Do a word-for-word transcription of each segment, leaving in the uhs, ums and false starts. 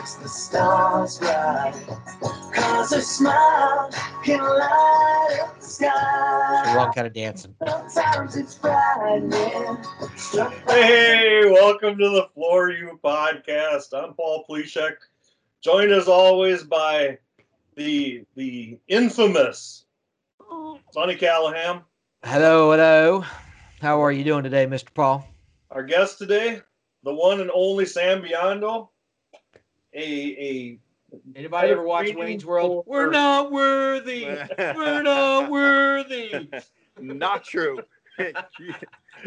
makes the stars rise, cause her smile can light up the sky. So we're all kind of dancing. Sometimes it's frightening. Hey, welcome to the Floor You podcast. I'm Paul Plishek, joined as always by the the infamous Sonny Callahan. Hello, hello. How are you doing today, Mister Paul? Our guest today, the one and only Sam Biondo. A a anybody ever watch Wayne's World? We're not worthy. We're not worthy. Not true. you,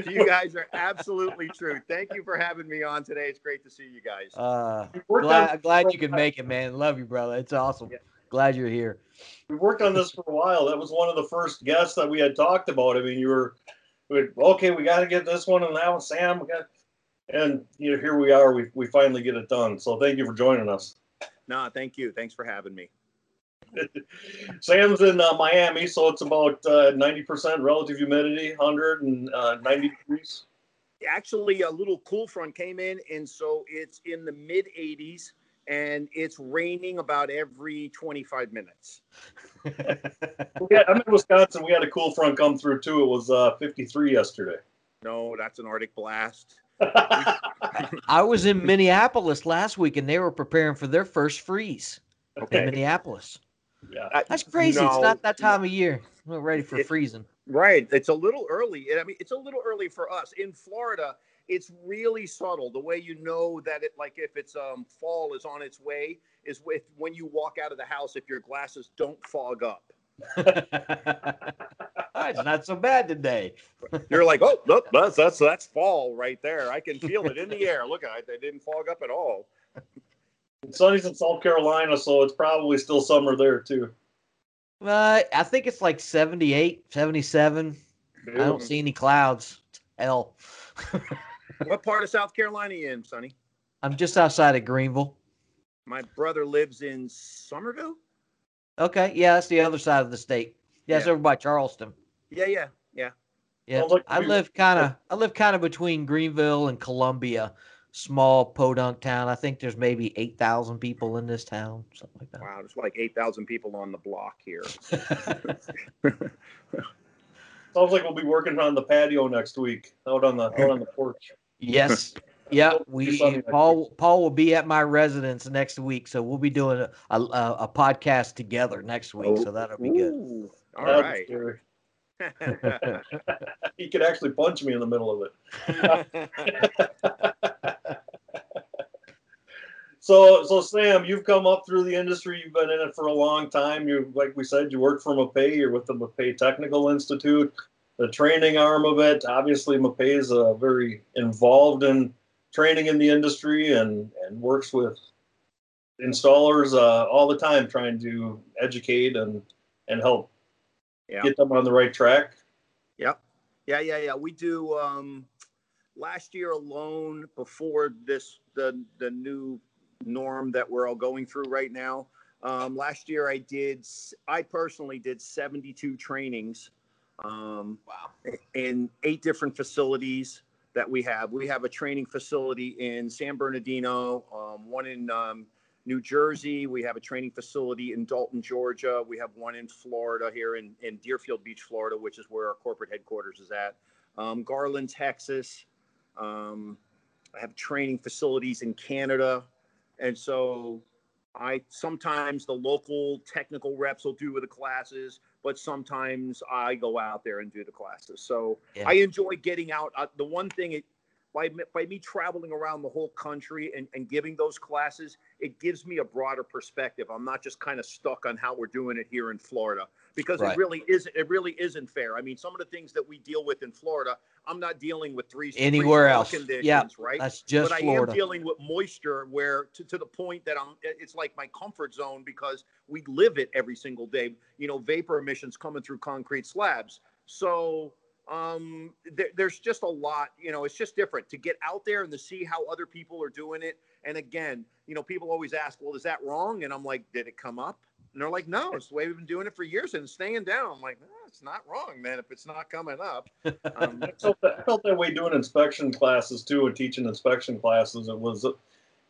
you guys are absolutely true. Thank you for having me on today. It's great to see you guys. Uh, glad, glad you could make it, man. Love you, brother. It's awesome. Yeah. Glad you're here. We worked on this for a while. That was one of the first guests that we had talked about. I mean, you were, we were okay. We got to get this one, and that one, Sam. We got, and you know, here we are. We we finally get it done. So thank you for joining us. No, thank you. Thanks for having me. Sam's in uh, Miami, so it's about uh, ninety percent relative humidity, one hundred ninety degrees. Actually, a little cool front came in, and so it's in the mid eighties, and it's raining about every twenty-five minutes. Yeah, I'm in Wisconsin. We had a cool front come through, too. It was uh, fifty-three yesterday. No, that's an Arctic blast. I was in Minneapolis last week, and they were preparing for their first freeze okay. in Minneapolis. Yeah. That's crazy. No, it's not that time no. of year. We're ready for it, freezing. Right. It's a little early. I mean, it's a little early for us. In Florida, it's really subtle. The way you know that, it, like if it's um, fall is on its way, is with when you walk out of the house if your glasses don't fog up. It's not so bad today. You're like, oh, look, that's, that's, that's fall right there. I can feel it in the air. Look, I, they didn't fog up at all. Sunny's in South Carolina, so it's probably still summer there, too. Uh, I think it's like seventy-eight, seventy-seven. Dude. I don't see any clouds. Hell. What part of South Carolina are you in, Sonny? I'm just outside of Greenville. My brother lives in Somerville? Okay, yeah, that's the other side of the state. Yeah, yeah. It's over by Charleston. Yeah, yeah, yeah. Yeah, I live kind of I live kind of between Greenville and Columbia. Small podunk town. I think there's maybe eight thousand people in this town, something like that. Wow, there's like eight thousand people on the block here. Sounds like we'll be working on the patio next week, out on the out on the porch. Yes, yeah. We Paul Paul will be at my residence next week, so we'll be doing a a, a podcast together next week. Oh, so that'll be good. Ooh, all That'd right. Be scary. He could actually punch me in the middle of it. so, so Sam, you've come up through the industry. You've been in it for a long time. You, like we said, you work for Mapei. You're with the Mapei Technical Institute, the training arm of it. Obviously, Mapei is uh, very involved in training in the industry and, and works with installers uh, all the time, trying to educate and, and help. Yeah. Get them on the right track. Yep. Yeah, yeah, yeah. We do um, last year alone before this, the, the new norm that we're all going through right now. Um, last year I did, I personally did seventy-two trainings um, wow. in eight different facilities that we have. We have a training facility in San Bernardino, um, one in um, New Jersey. We have a training facility in Dalton, Georgia. We have one in Florida here in, in Deerfield Beach, Florida, which is where our corporate headquarters is at. Um, Garland, Texas. Um, I have training facilities in Canada. And so I sometimes the local technical reps will do the classes, but sometimes I go out there and do the classes. So yeah. I enjoy getting out. Uh, the one thing it By, by me traveling around the whole country and, and giving those classes, it gives me a broader perspective. I'm not just kind of stuck on how we're doing it here in Florida, because right. it really isn't, it really isn't fair. I mean, some of the things that we deal with in Florida, I'm not dealing with three anywhere else conditions, yeah, right? That's just but I Florida. am dealing with moisture where to, to the point that I'm, it's like my comfort zone because we live it every single day, you know, vapor emissions coming through concrete slabs. So um there, there's just a lot, you know, it's just different to get out there and to see how other people are doing it. And again, you know, people always ask, well, is that wrong? And I'm like, did it come up? And they're like, no, it's the way we've been doing it for years and staying down. I'm like, oh, it's not wrong, man, if it's not coming up. um, I felt that way doing inspection classes too, and teaching inspection classes. It was,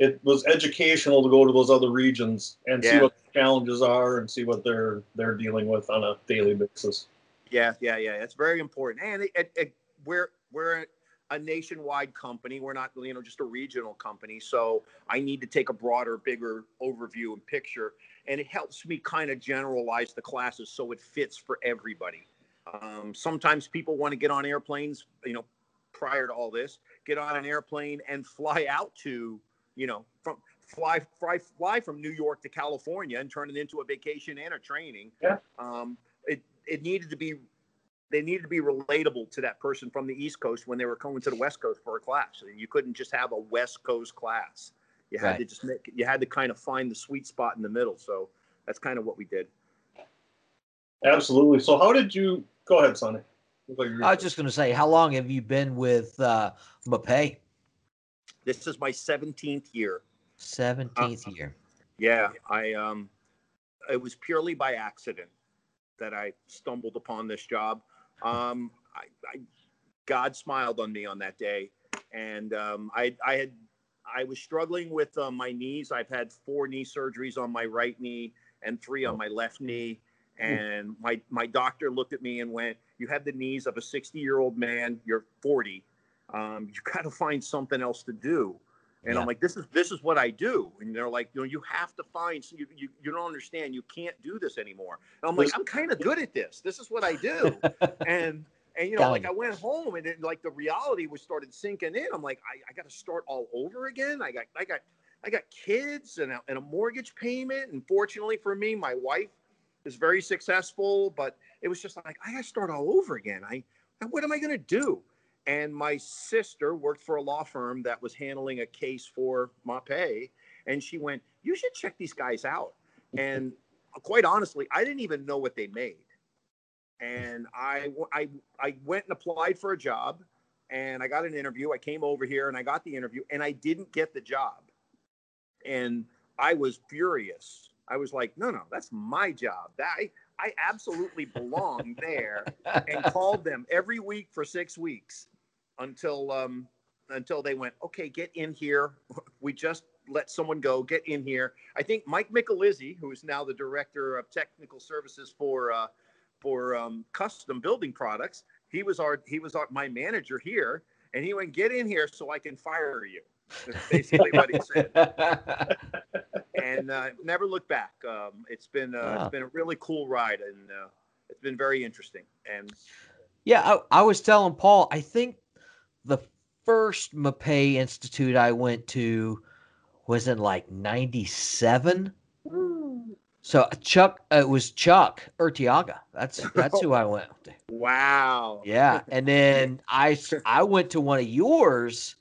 it was educational to go to those other regions and yeah. see what the challenges are and see what they're they're dealing with on a daily basis. Yeah, yeah, yeah. That's very important. And it, it, it, we're we're a nationwide company. We're not, you know, just a regional company. So I need to take a broader, bigger overview and picture. And it helps me kind of generalize the classes so it fits for everybody. Um, sometimes people want to get on airplanes, you know, prior to all this, get on an airplane and fly out to, you know, from fly, fly, fly from New York to California and turn it into a vacation and a training. Yeah. Um, it, it needed to be, they needed to be relatable to that person from the East Coast when they were coming to the West Coast for a class. You couldn't just have a West Coast class. You had right. to just make, you had to kind of find the sweet spot in the middle. So that's kind of what we did. Absolutely. So how did you, go ahead, Sonny. Like I was just going to say, how long have you been with uh, Mapei? This is my seventeenth year. seventeenth uh, year. Yeah, I um, it was purely by accident that I stumbled upon this job. Um, I, I God smiled on me on that day, and um, I I had I was struggling with uh, my knees. I've had four knee surgeries on my right knee and three on my left knee. And my, my doctor looked at me and went, you have the knees of a sixty-year-old man. You're forty. Um, you got to find something else to do. And yeah. I'm like, this is this is what I do. And they're like, you know, you have to find you you, you don't understand. You can't do this anymore. And I'm like, I'm kind of good at this. This is what I do. and and you know, like I went home and it, like the reality was started sinking in. I'm like, I, I got to start all over again. I got I got I got kids and a, and a mortgage payment. And fortunately for me, my wife is very successful, but it was just like, I gotta start all over again. I, what am I gonna do? And my sister worked for a law firm that was handling a case for Mapei, and she went, you should check these guys out. And quite honestly, I didn't even know what they made. And I, I, I went and applied for a job, and I got an interview. I came over here and I got the interview, and I didn't get the job. And I was furious. I was like, no, no, that's my job. I, I absolutely belong there. And called them every week for six weeks until um, until they went, okay, get in here. We just let someone go. Get in here. I think Mike Michelizzi, who is now the director of technical services for uh, for um, custom building products, he was our he was our, my manager here, and he went, get in here so I can fire you. That's basically what he said. And uh, never look back. Um, it's been uh, wow. it's been a really cool ride, and uh, it's been very interesting. And yeah, I, I was telling Paul, I think the first Mapei Institute I went to was in like ninety-seven. So Chuck, uh, it was Chuck Urtiaga. That's that's who I went to. Wow. Yeah, and then I I went to one of yours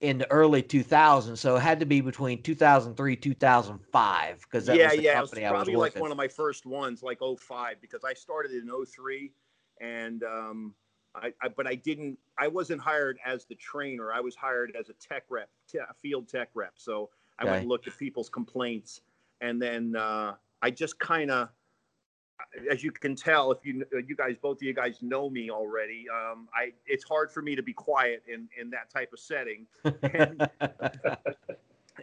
in the early two thousands, so it had to be between two thousand three, two thousand five, because that yeah, was the yeah, company I was probably I was like with. One of my first ones, like oh five, because I started in oh three, and um, I, I but I didn't, I wasn't hired as the trainer. I was hired as a tech rep, te- field tech rep. So I okay. went and looked at people's complaints, and then uh, I just kind of, as you can tell, if you you guys, both of you guys know me already, um, I it's hard for me to be quiet in, in that type of setting. And,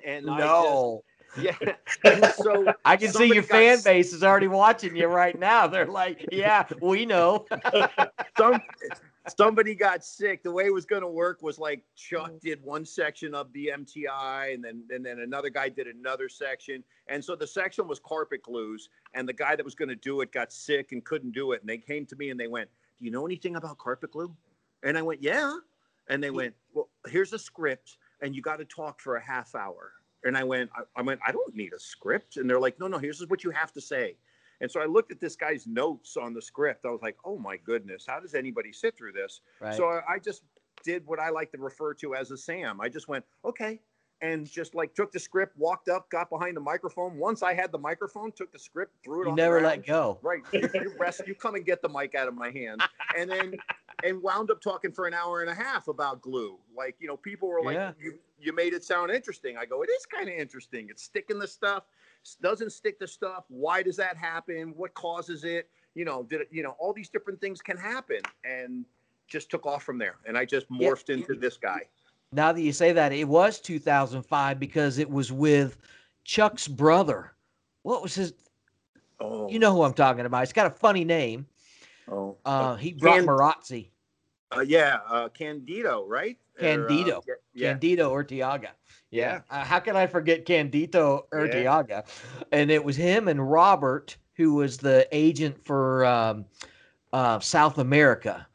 and no, I just, yeah. And so I can see your got, fan base is already watching you right now. They're like, yeah, we know. Some somebody got sick. The way it was going to work was like Chuck did one section of the M T I, and then and then another guy did another section. And so the section was carpet glues, and the guy that was going to do it got sick and couldn't do it. And they came to me and they went, do you know anything about carpet glue? And I went, yeah. And they went, well, here's a script, and you got to talk for a half hour. And I went, I, I went, I don't need a script. And they're like, no, no, here's what you have to say. And so I looked at this guy's notes on the script. I was like, oh, my goodness, how does anybody sit through this? Right. So I, I just did what I like to refer to as a Sam. I just went, OK, and just like took the script, walked up, got behind the microphone. Once I had the microphone, took the script, threw it you on the ground. You never let go. Right. You, rest, you come and get the mic out of my hand. And then and wound up talking for an hour and a half about glue. Like, you know, people were like, yeah. you, you made it sound interesting. I go, it is kind of interesting. It's sticking the stuff. Doesn't stick to stuff. Why does that happen? What causes it? You know, did it, you know, all these different things can happen. And just took off from there. And I just morphed yeah. into this guy. now that you say that, it was two thousand five because it was with Chuck's brother. What was his? Oh. You know who I'm talking about. It's got a funny name. Oh, uh, he brought Can- Marazzi. Uh, yeah, uh, Candido, right? Candido, or, uh, yeah. Candido Ortiaga. Yeah. yeah. Uh, how can I forget Candido Ortiaga? Yeah. And it was him and Robert, who was the agent for um, uh, South America.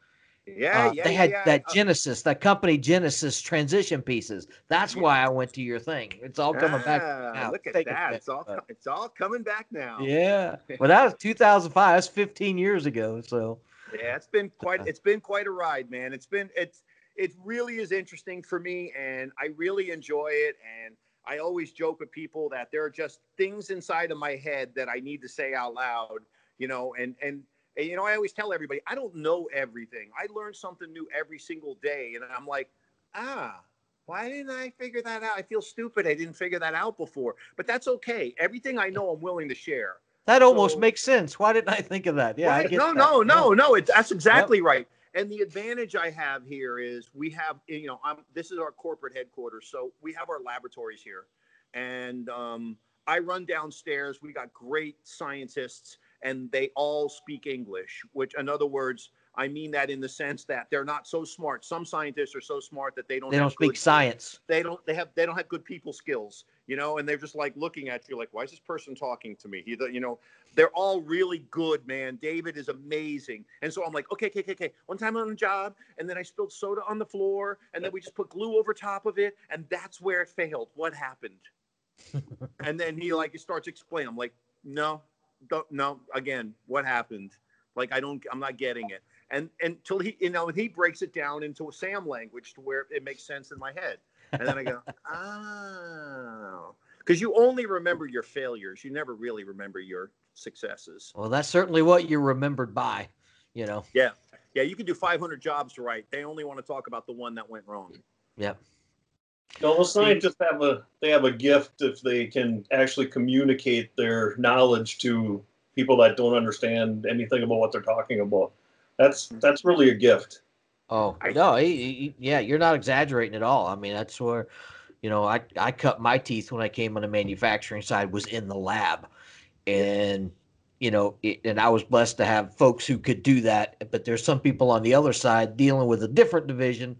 Yeah, uh, yeah. They had yeah, that uh, Genesis, that company Genesis Transition Pieces. That's yeah. why I went to your thing. It's all coming ah, back now. Look at Take that. It it's all up. It's all coming back now. Yeah. Well, that was two thousand five. That's fifteen years ago. So. Yeah, it's been quite. It's been quite a ride, man. It's been. It's. It really is interesting for me, and I really enjoy it. And I always joke with people that there are just things inside of my head that I need to say out loud, you know. And and, and you know, I always tell everybody I don't know everything. I learn something new every single day, and I'm like, ah, why didn't I figure that out? I feel stupid. I didn't figure that out before, but that's okay. Everything I know, I'm willing to share. That almost so, makes sense. Why didn't I think of that? Yeah, right. I get no, that. no, no, no. It's that's exactly yep. right. And the advantage I have here is we have, you know, I'm, this is our corporate headquarters. So we have our laboratories here, and um, I run downstairs. We got great scientists, and they all speak English, which, in other words, I mean that in the sense that they're not so smart. Some scientists are so smart that they don't, they don't speak good, science. They don't, they have, they don't have good people skills, you know, and they're just like looking at you like, why is this person talking to me? He, you know, they're all really good, man. David is amazing. And so I'm like, okay, okay, okay, okay. One time on the job, and then I spilled soda on the floor, and then we just put glue over top of it. And that's where it failed. What happened? And then he like, he starts explaining. I'm like, no, don't, no, again, what happened? Like, I don't, I'm not getting it. And until he, you know, he breaks it down into a Sam language to where it makes sense in my head. And then I go, oh, because you only remember your failures. You never really remember your successes. Well, that's certainly what you're remembered by, you know? Yeah. Yeah. You can do five hundred jobs right. They only want to talk about the one that went wrong. Yep. No, well, scientists have a, they have a gift if they can actually communicate their knowledge to people that don't understand anything about what they're talking about. That's that's really a gift. Oh, no. He, he, yeah, you're not exaggerating at all. I mean, that's where, you know, I, I cut my teeth when I came on the manufacturing side, was in the lab. And, you know, it, and I was blessed to have folks who could do that. But there's some people on the other side dealing with a different division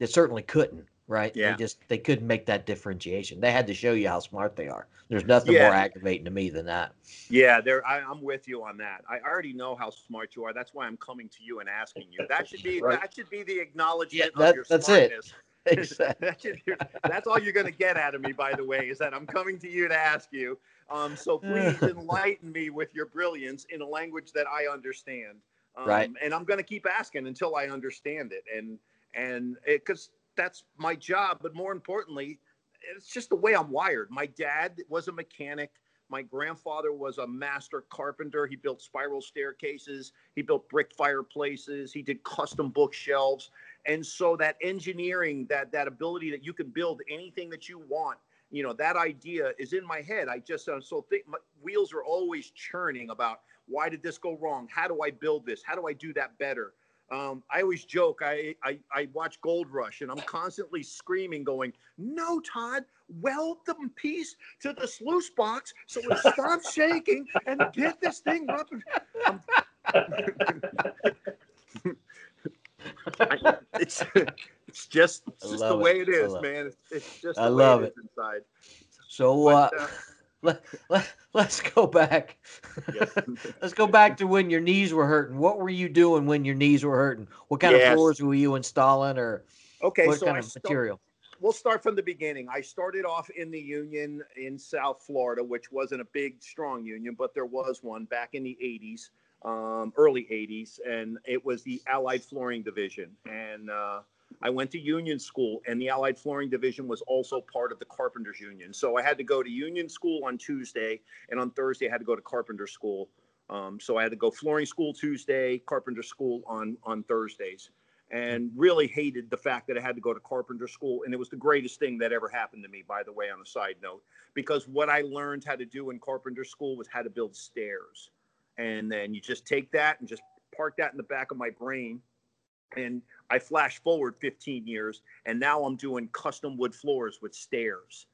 that certainly couldn't. Right. Yeah. They just they couldn't make that differentiation. They had to show you how smart they are. There's nothing yeah. more aggravating to me than that. Yeah, there I'm with you on that. I already know how smart you are. That's why I'm coming to you and asking you. That should be right. that should be the acknowledgement yeah, that, of your that's smartness. It. Exactly. that should be, that's all you're gonna get out of me, by the way, is that I'm coming to you to ask you. Um, so please enlighten me with your brilliance in a language that I understand. Um, right. And I'm gonna keep asking until I understand it. And and it because that's my job, but more importantly, it's just the way I'm wired. My dad was a mechanic. My grandfather was a master carpenter. He built spiral staircases. He built brick fireplaces. He did custom bookshelves. And so that engineering, that that ability that you can build anything that you want, you know, that idea is in my head. I just uh, so think my wheels are always churning about why did this go wrong? How do I build this? How do I do that better? Um, I always joke, I, I, I watch Gold Rush, and I'm constantly screaming, going, no, Todd, weld the piece to the sluice box so it stops shaking and get this thing up. I, it's, it's just, it's just the it. way it is, man. It's, it's just the I way love it is inside. So but, uh, uh, let, let, let's go back. Yes. Let's go back to when your knees were hurting. What were you doing when your knees were hurting? What kind yes. of floors were you installing, or okay, what so kind I of st- material? We'll start from the beginning. I started off in the union in South Florida, which wasn't a big, strong union, but there was one back in the eighties, um, early eighties, and it was the Allied Flooring Division. And uh, I went to union school, and the Allied Flooring Division was also part of the Carpenters Union. So I had to go to union school on Tuesday, and on Thursday I had to go to carpenter school. Um, so I had to go flooring school Tuesday, carpenter school on, on Thursdays, and really hated the fact that I had to go to carpenter school. And it was the greatest thing that ever happened to me, by the way, on a side note, because what I learned how to do in carpenter school was how to build stairs. And then you just take that and just park that in the back of my brain. And I flash forward fifteen years, and now I'm doing custom wood floors with stairs.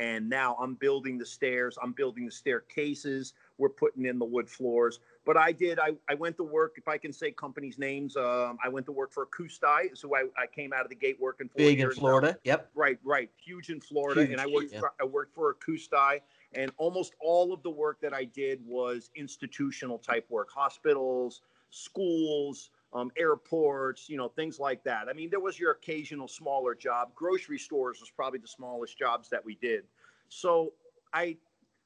And now I'm building the stairs. I'm building the staircases. We're putting in the wood floors. But I did, I, I went to work, if I can say companies' names, um, I went to work for Acousti. So I, I came out of the gate working for Big in Florida, now. Yep. Right, right. Huge in Florida. Huge, and I worked, yeah. for, I worked for Acousti. And almost all of the work that I did was institutional type work, hospitals, schools, um, airports, you know, things like that. I mean, there was your occasional smaller job. Grocery stores was probably the smallest jobs that we did. So I,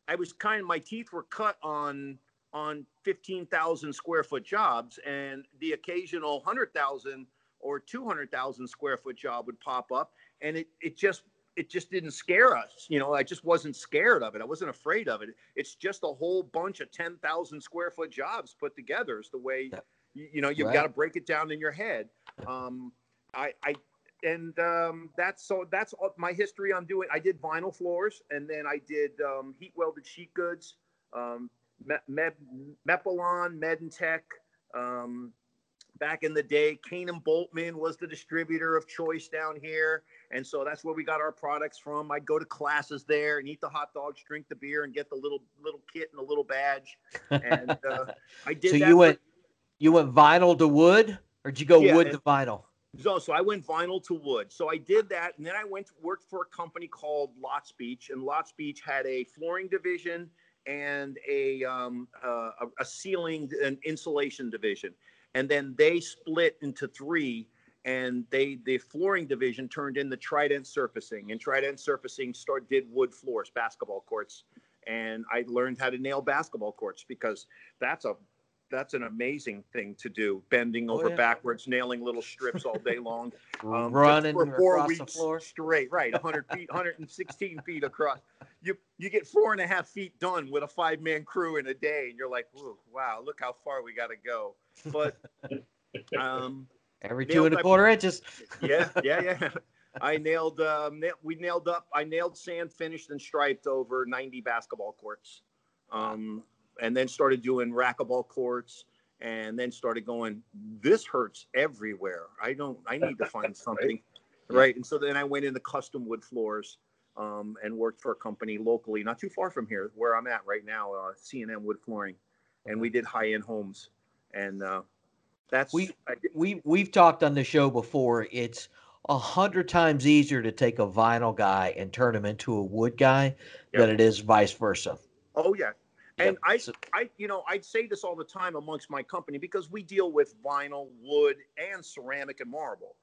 I was kind of, my teeth were cut on, on fifteen thousand square foot jobs, and the occasional one hundred thousand or two hundred thousand square foot job would pop up. And it, it just, it just didn't scare us. You know, I just wasn't scared of it. I wasn't afraid of it. It's just a whole bunch of ten thousand square foot jobs put together is the way, yeah. you, you know, you've right. got to break it down in your head. Um, I, I, and um, that's, so that's all my history on doing. I did vinyl floors, and then I did um, heat welded sheet goods, um, me, me, Mipolam, Meditech, um, back in the day. Kaneen Boltman was the distributor of choice down here. And so that's where we got our products from. I'd go to classes there and eat the hot dogs, drink the beer, and get the little little kit and the little badge. And uh, I did. So that you went, for, you went vinyl to wood, or did you go yeah, wood and, to vinyl? So, so I went vinyl to wood. So I did that, and then I went to work for a company called Lotz Beach, and Lotz Beach had a flooring division and a um, uh, a ceiling and insulation division, and then they split into three. And they, the flooring division turned in the Trident surfacing, and Trident surfacing start did wood floors, basketball courts. And I learned how to nail basketball courts, because that's a, that's an amazing thing to do. Bending over oh, yeah. backwards, nailing little strips all day long, um, running for four weeks the floor. straight, right? one hundred feet, one hundred sixteen feet across. You, you get four and a half feet done with a five man crew in a day. And you're like, wow, look how far we got to go. But, um, every two nailed and a quarter inches. yeah, yeah, yeah. I nailed, um, nailed, we nailed up, I nailed, sand finished, and striped over ninety basketball courts. Um, and then started doing racquetball courts, and then started going, this hurts everywhere. I don't, I need to find something. right. right. And so then I went into custom wood floors um, and worked for a company locally, not too far from here, where I'm at right now, uh, C and M Wood Flooring. And we did high-end homes. And, uh, That's we we we've talked on the show before. It's a hundred times easier to take a vinyl guy and turn him into a wood guy yep. than it is vice versa. Oh yeah, and yep. I so, I you know I'd say this all the time amongst my company, because we deal with vinyl, wood, and ceramic and marble,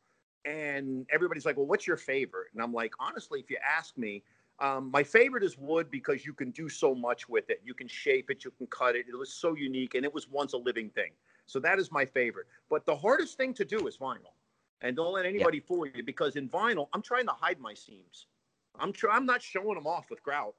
and everybody's like, well, what's your favorite? And I'm like, honestly, if you ask me, um, my favorite is wood, because you can do so much with it. You can shape it, you can cut it. It was so unique, and it was once a living thing. So that is my favorite. But the hardest thing to do is vinyl. And don't let anybody yeah. fool you, because in vinyl, I'm trying to hide my seams. I'm tr- I'm not showing them off with grout.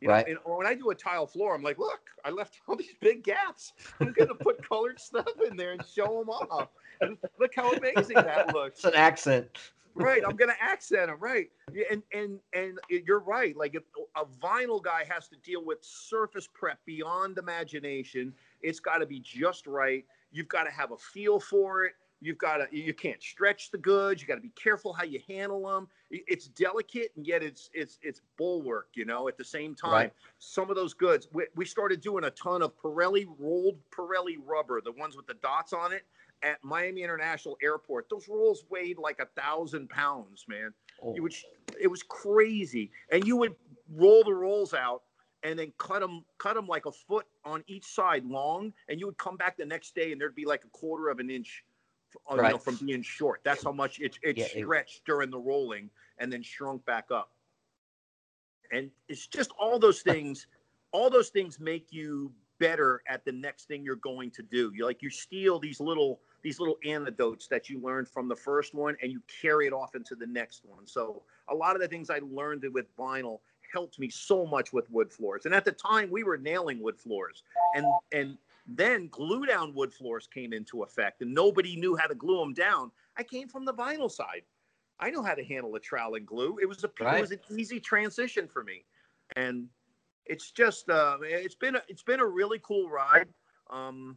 You right. know? And when I do a tile floor, I'm like, look, I left all these big gaps. I'm going to put colored stuff in there and show them off. And look how amazing that looks. It's an accent. right. I'm going to accent them. Right. And, and, and you're right. Like if a vinyl guy has to deal with surface prep beyond imagination. It's got to be just right. You've got to have a feel for it. You've got to, you can't stretch the goods. You got to be careful how you handle them. It's delicate, and yet it's, it's, it's bulwark, you know, at the same time. Right. Some of those goods, we, we started doing a ton of Pirelli, rolled Pirelli rubber, the ones with the dots on it at Miami International Airport. Those rolls weighed like a thousand pounds, man. Oh. It was, it was crazy. And you would roll the rolls out and then cut them, cut them like a foot on each side long, and you would come back the next day, and there'd be like a quarter of an inch uh, right. you know, from being short. That's how much it, it yeah, stretched it, during the rolling, and then shrunk back up. And it's just all those things, all those things make you better at the next thing you're going to do. You like you steal these little these little anecdotes that you learned from the first one, and you carry it off into the next one. So a lot of the things I learned with vinyl helped me so much with wood floors. And at the time we were nailing wood floors, and and then glue down wood floors came into effect, and nobody knew how to glue them down. I came from the vinyl side. I know how to handle a trowel and glue. It was a right. it was an easy transition for me. And it's just uh it's been a, it's been a really cool ride. Um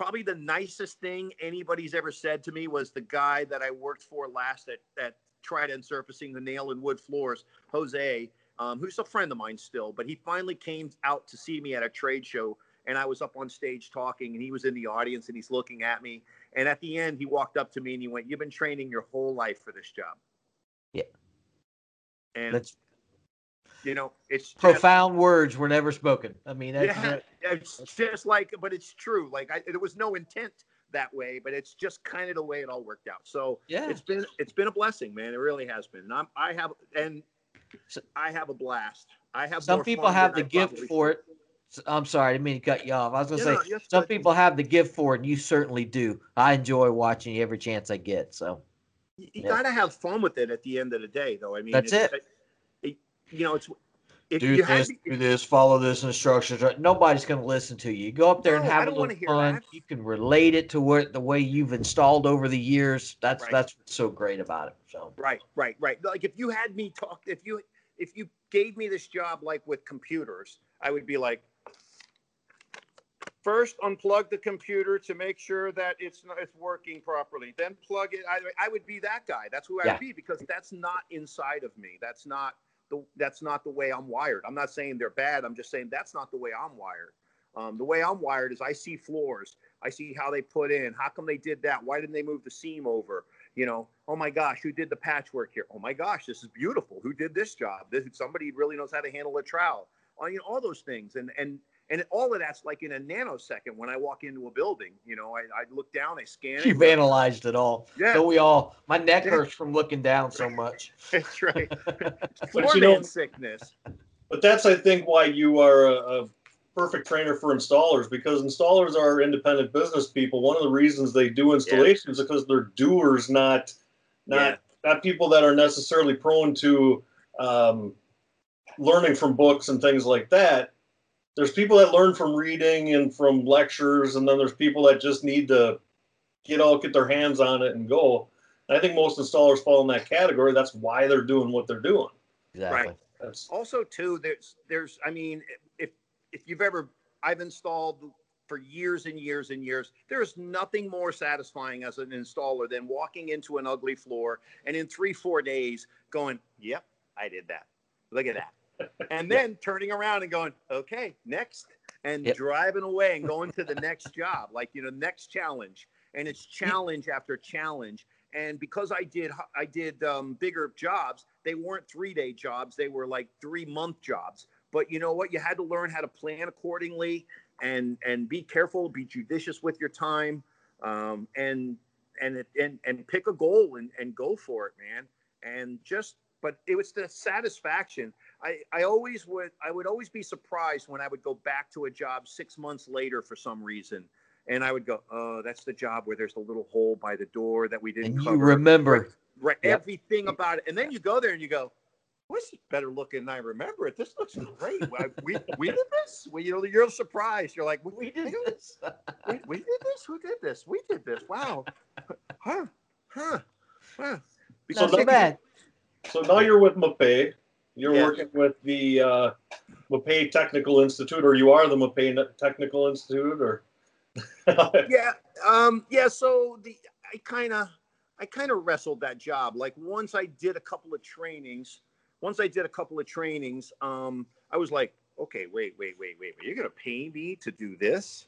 probably the nicest thing anybody's ever said to me was the guy that I worked for last at, at Trident Surfacing, the nail and wood floors, Jose, um, who's a friend of mine still, but he finally came out to see me at a trade show, and I was up on stage talking, and he was in the audience, and he's looking at me. And at the end, he walked up to me and he went, "You've been training your whole life for this job." Yeah. And that's, you know, it's profound just, words were never spoken. I mean, that's, yeah, that, it's that's, just like, but it's true. Like I, there was no intent that way, but it's just kind of the way it all worked out. So yeah, it's been, it's been a blessing, man. It really has been. And I'm, I have, and so, I have a blast. I have some people have the I gift for it. I'm sorry, I didn't mean to cut you off. I was going to yeah, say, no, some good. people have the gift for it, and you certainly do. I enjoy watching you every chance I get. So You, you yeah. got to have fun with it at the end of the day, though. I mean, that's it's, it. it. You know, it's if do you this, have, do this, follow this instructions. Nobody's going to listen to you. You go up there no, and have a little fun. That. You can relate it to what the way you've installed over the years. That's right. That's what's so great about it. So right, right, right. Like if you had me talk, if you if you gave me this job like with computers, I would be like, first, unplug the computer to make sure that it's not, it's working properly. Then plug it. I, I would be that guy. That's who I yeah. would be, because that's not inside of me. That's not the that's not the way I'm wired. I'm not saying they're bad. I'm just saying that's not the way I'm wired. Um, the way I'm wired is I see floors. I see how they put in. How come they did that? Why didn't they move the seam over? You know, oh my gosh, who did the patchwork here? Oh my gosh, this is beautiful. Who did this job? This, somebody really knows how to handle a trowel. I mean, all those things. And and. And all of that's like in a nanosecond when I walk into a building. You know, I, I look down, I scan it. You've analyzed it all. Yeah. So we all, my neck hurts from looking down so much. That's right. Floor man sickness. But that's, I think, why you are a, a perfect trainer for installers, because installers are independent business people. One of the reasons they do installations yeah. is because they're doers, not, not, yeah. not people that are necessarily prone to um, learning from books and things like that. There's people that learn from reading and from lectures, and then there's people that just need to get all get their hands on it and go. And I think most installers fall in that category. That's why they're doing what they're doing. Exactly. Right. That's, also, too, there's there's I mean, if if you've ever I've installed for years and years and years, there is nothing more satisfying as an installer than walking into an ugly floor and in three four days going, "Yep, I did that. Look at that." And then yep. turning around and going, okay, next, and yep. driving away and going to the next job, like, you know, next challenge. And it's challenge after challenge. And because I did, I did um, bigger jobs, they weren't three day jobs. They were like three month jobs. But you know what? You had to learn how to plan accordingly and, and be careful, be judicious with your time, um, and, and, and, and pick a goal and, and go for it, man. And just, but it was the satisfaction. I, I always would I would always be surprised when I would go back to a job six months later for some reason, and I would go, "Oh, that's the job where there's the little hole by the door that we didn't." And cover. You remember right, right yep. everything about it, and then you go there and you go, "Well, this is better looking than I remember it. This looks great. we we did this. We you know you're surprised. You're like, we did this. We, we did this. Who did this? We did this. Wow, huh, huh, huh." Because not so bad. So now you're with Mapei. You're yeah. working with the uh, Mapei Technical Institute, or you are the Mapei Technical Institute, or yeah, um, yeah. So the I kind of I kind of wrestled that job. Like once I did a couple of trainings, once I did a couple of trainings, um, I was like, okay, wait, wait, wait, wait, wait. You're gonna pay me to do this?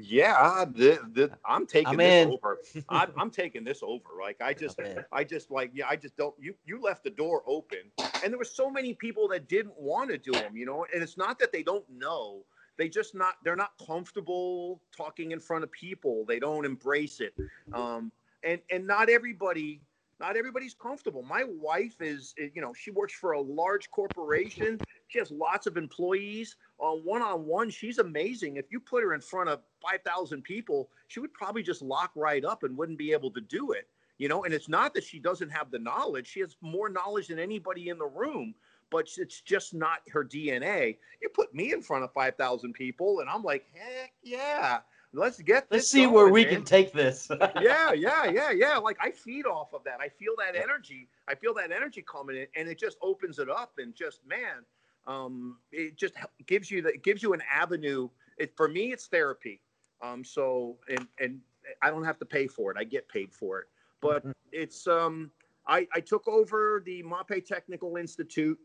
Yeah, the, the, I'm taking I'm this in. over. I'm, I'm taking this over. Like I just, I just like, yeah, I just don't. You, you left the door open, and there were so many people that didn't want to do them, you know. And it's not that they don't know; they just not, they're not comfortable talking in front of people. They don't embrace it, um, and and not everybody, not everybody's comfortable. My wife is, you know, she works for a large corporation. She has lots of employees. On one-on-one, she's amazing. If you put her in front of five thousand people, she would probably just lock right up and wouldn't be able to do it, you know? And it's not that she doesn't have the knowledge. She has more knowledge than anybody in the room, but it's just not her D N A. You put me in front of five thousand people, and I'm like, heck yeah. Let's get this. Let's see going, where we man. can take this. yeah, yeah, yeah, yeah. Like I feed off of that. I feel that yeah. energy. I feel that energy coming in, and it just opens it up and just, man, um, it just gives you the, it gives you an avenue. It, for me, it's therapy. Um, so, and, and I don't have to pay for it. I get paid for it, but mm-hmm. it's, um, I, I took over the Mapei Technical Institute.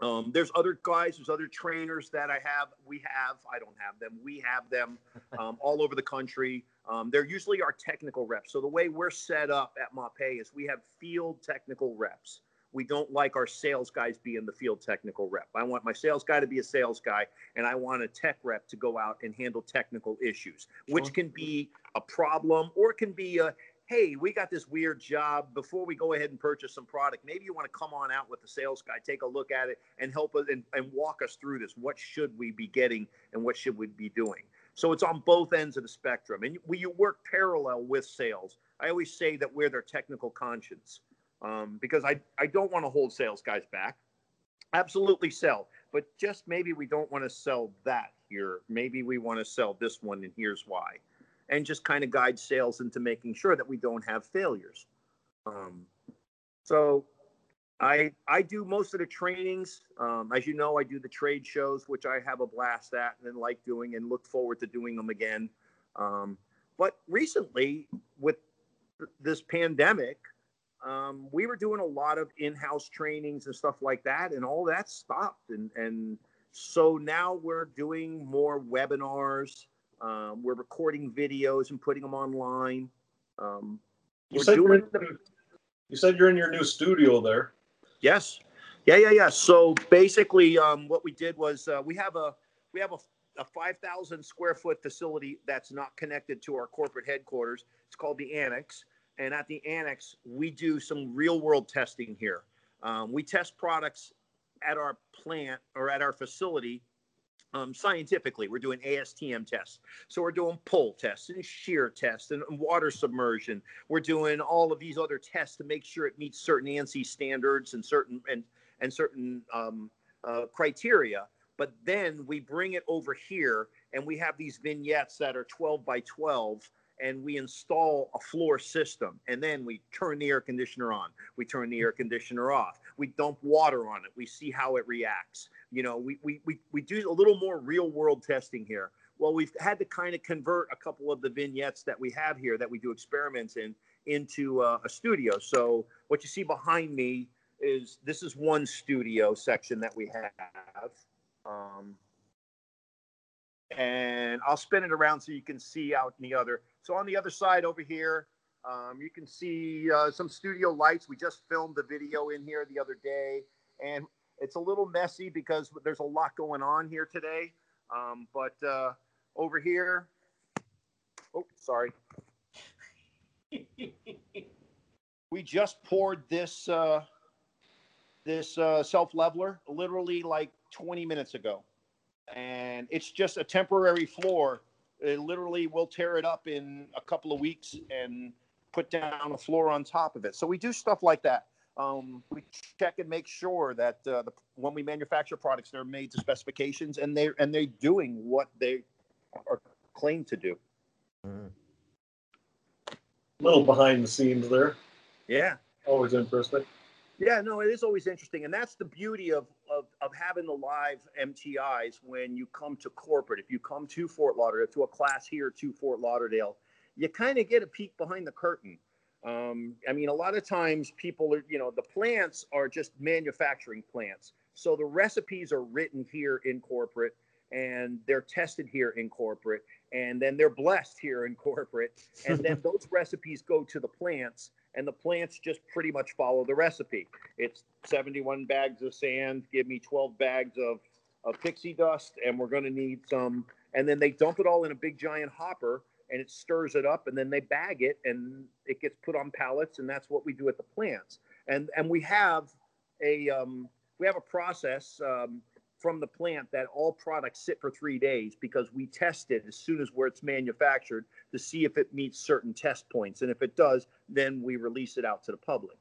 Um, there's other guys, there's other trainers that I have, we have, I don't have them. We have them, um, all over the country. Um, they're usually our technical reps. So the way we're set up at Mapei is we have field technical reps. We don't like our sales guys being the field technical rep. I want my sales guy to be a sales guy, and I want a tech rep to go out and handle technical issues, which can be a problem or it can be a, hey, we got this weird job. Before we go ahead and purchase some product, maybe you want to come on out with the sales guy, take a look at it, and help us and, and walk us through this. What should we be getting and what should we be doing? So it's on both ends of the spectrum. And we, you work parallel with sales. I always say that we're their technical conscience, um, because I, I don't want to hold sales guys back. Absolutely sell, but just maybe we don't want to sell that here. Maybe we want to sell this one, and here's why. And just kind of guide sales into making sure that we don't have failures. Um, so I I do most of the trainings. Um, as you know, I do the trade shows, which I have a blast at and like doing and look forward to doing them again. Um, but recently, with th- this pandemic, um, we were doing a lot of in-house trainings and stuff like that, and all that stopped. And, and so now we're doing more webinars. Um, we're recording videos and putting them online. Um, you, said doing in, the, you said you're in your new studio there. Yes. Yeah, yeah, yeah. So basically um, what we did was uh, we have a we have a, a five thousand square foot facility that's not connected to our corporate headquarters. It's called the Annex. And at the Annex, we do some real world testing here. Um, we test products at our plant or at our facility. Um, scientifically, we're doing A S T M tests. So we're doing pull tests and shear tests and water submersion. We're doing all of these other tests to make sure it meets certain A N S I standards and certain and and certain um, uh, criteria. But then we bring it over here and we have these vignettes that are twelve by twelve, and we install a floor system. And then we turn the air conditioner on. We turn the air conditioner off. We dump water on it. We see how it reacts. You know, we, we, we, we do a little more real world testing here. Well, we've had to kind of convert a couple of the vignettes that we have here that we do experiments in into uh, a studio. So what you see behind me is this is one studio section that we have. Um, and I'll spin it around so you can see out in the other. So on the other side over here, um, you can see uh, some studio lights. We just filmed the video in here the other day. And it's a little messy because there's a lot going on here today. Um, but uh, over here, oh, sorry. We just poured this uh, this uh, self-leveler literally like twenty minutes ago. And it's just a temporary floor. It literally will tear it up in a couple of weeks and put down a floor on top of it. So we do stuff like that. Um, we check and make sure that uh, the, when we manufacture products, they're made to specifications and they're and they're doing what they are claimed to do. Mm. A little behind the scenes there. Yeah. Always interesting. Yeah, no, it is always interesting. And that's the beauty of, of, of having the live M T Is when you come to corporate. If you come to Fort Lauderdale, to a class here to Fort Lauderdale, you kind of get a peek behind the curtain. Um, I mean, a lot of times people are, you know, the plants are just manufacturing plants. So the recipes are written here in corporate and they're tested here in corporate and then they're blessed here in corporate. And then those recipes go to the plants and the plants just pretty much follow the recipe. It's seventy-one bags of sand. Give me twelve bags of, of pixie dust and we're going to need some. And then they dump it all in a big giant hopper. And it stirs it up and then they bag it and it gets put on pallets. And that's what we do at the plants. And and we have a um, we have a process um, from the plant that all products sit for three days because we test it as soon as where it's manufactured to see if it meets certain test points. And if it does, then we release it out to the public.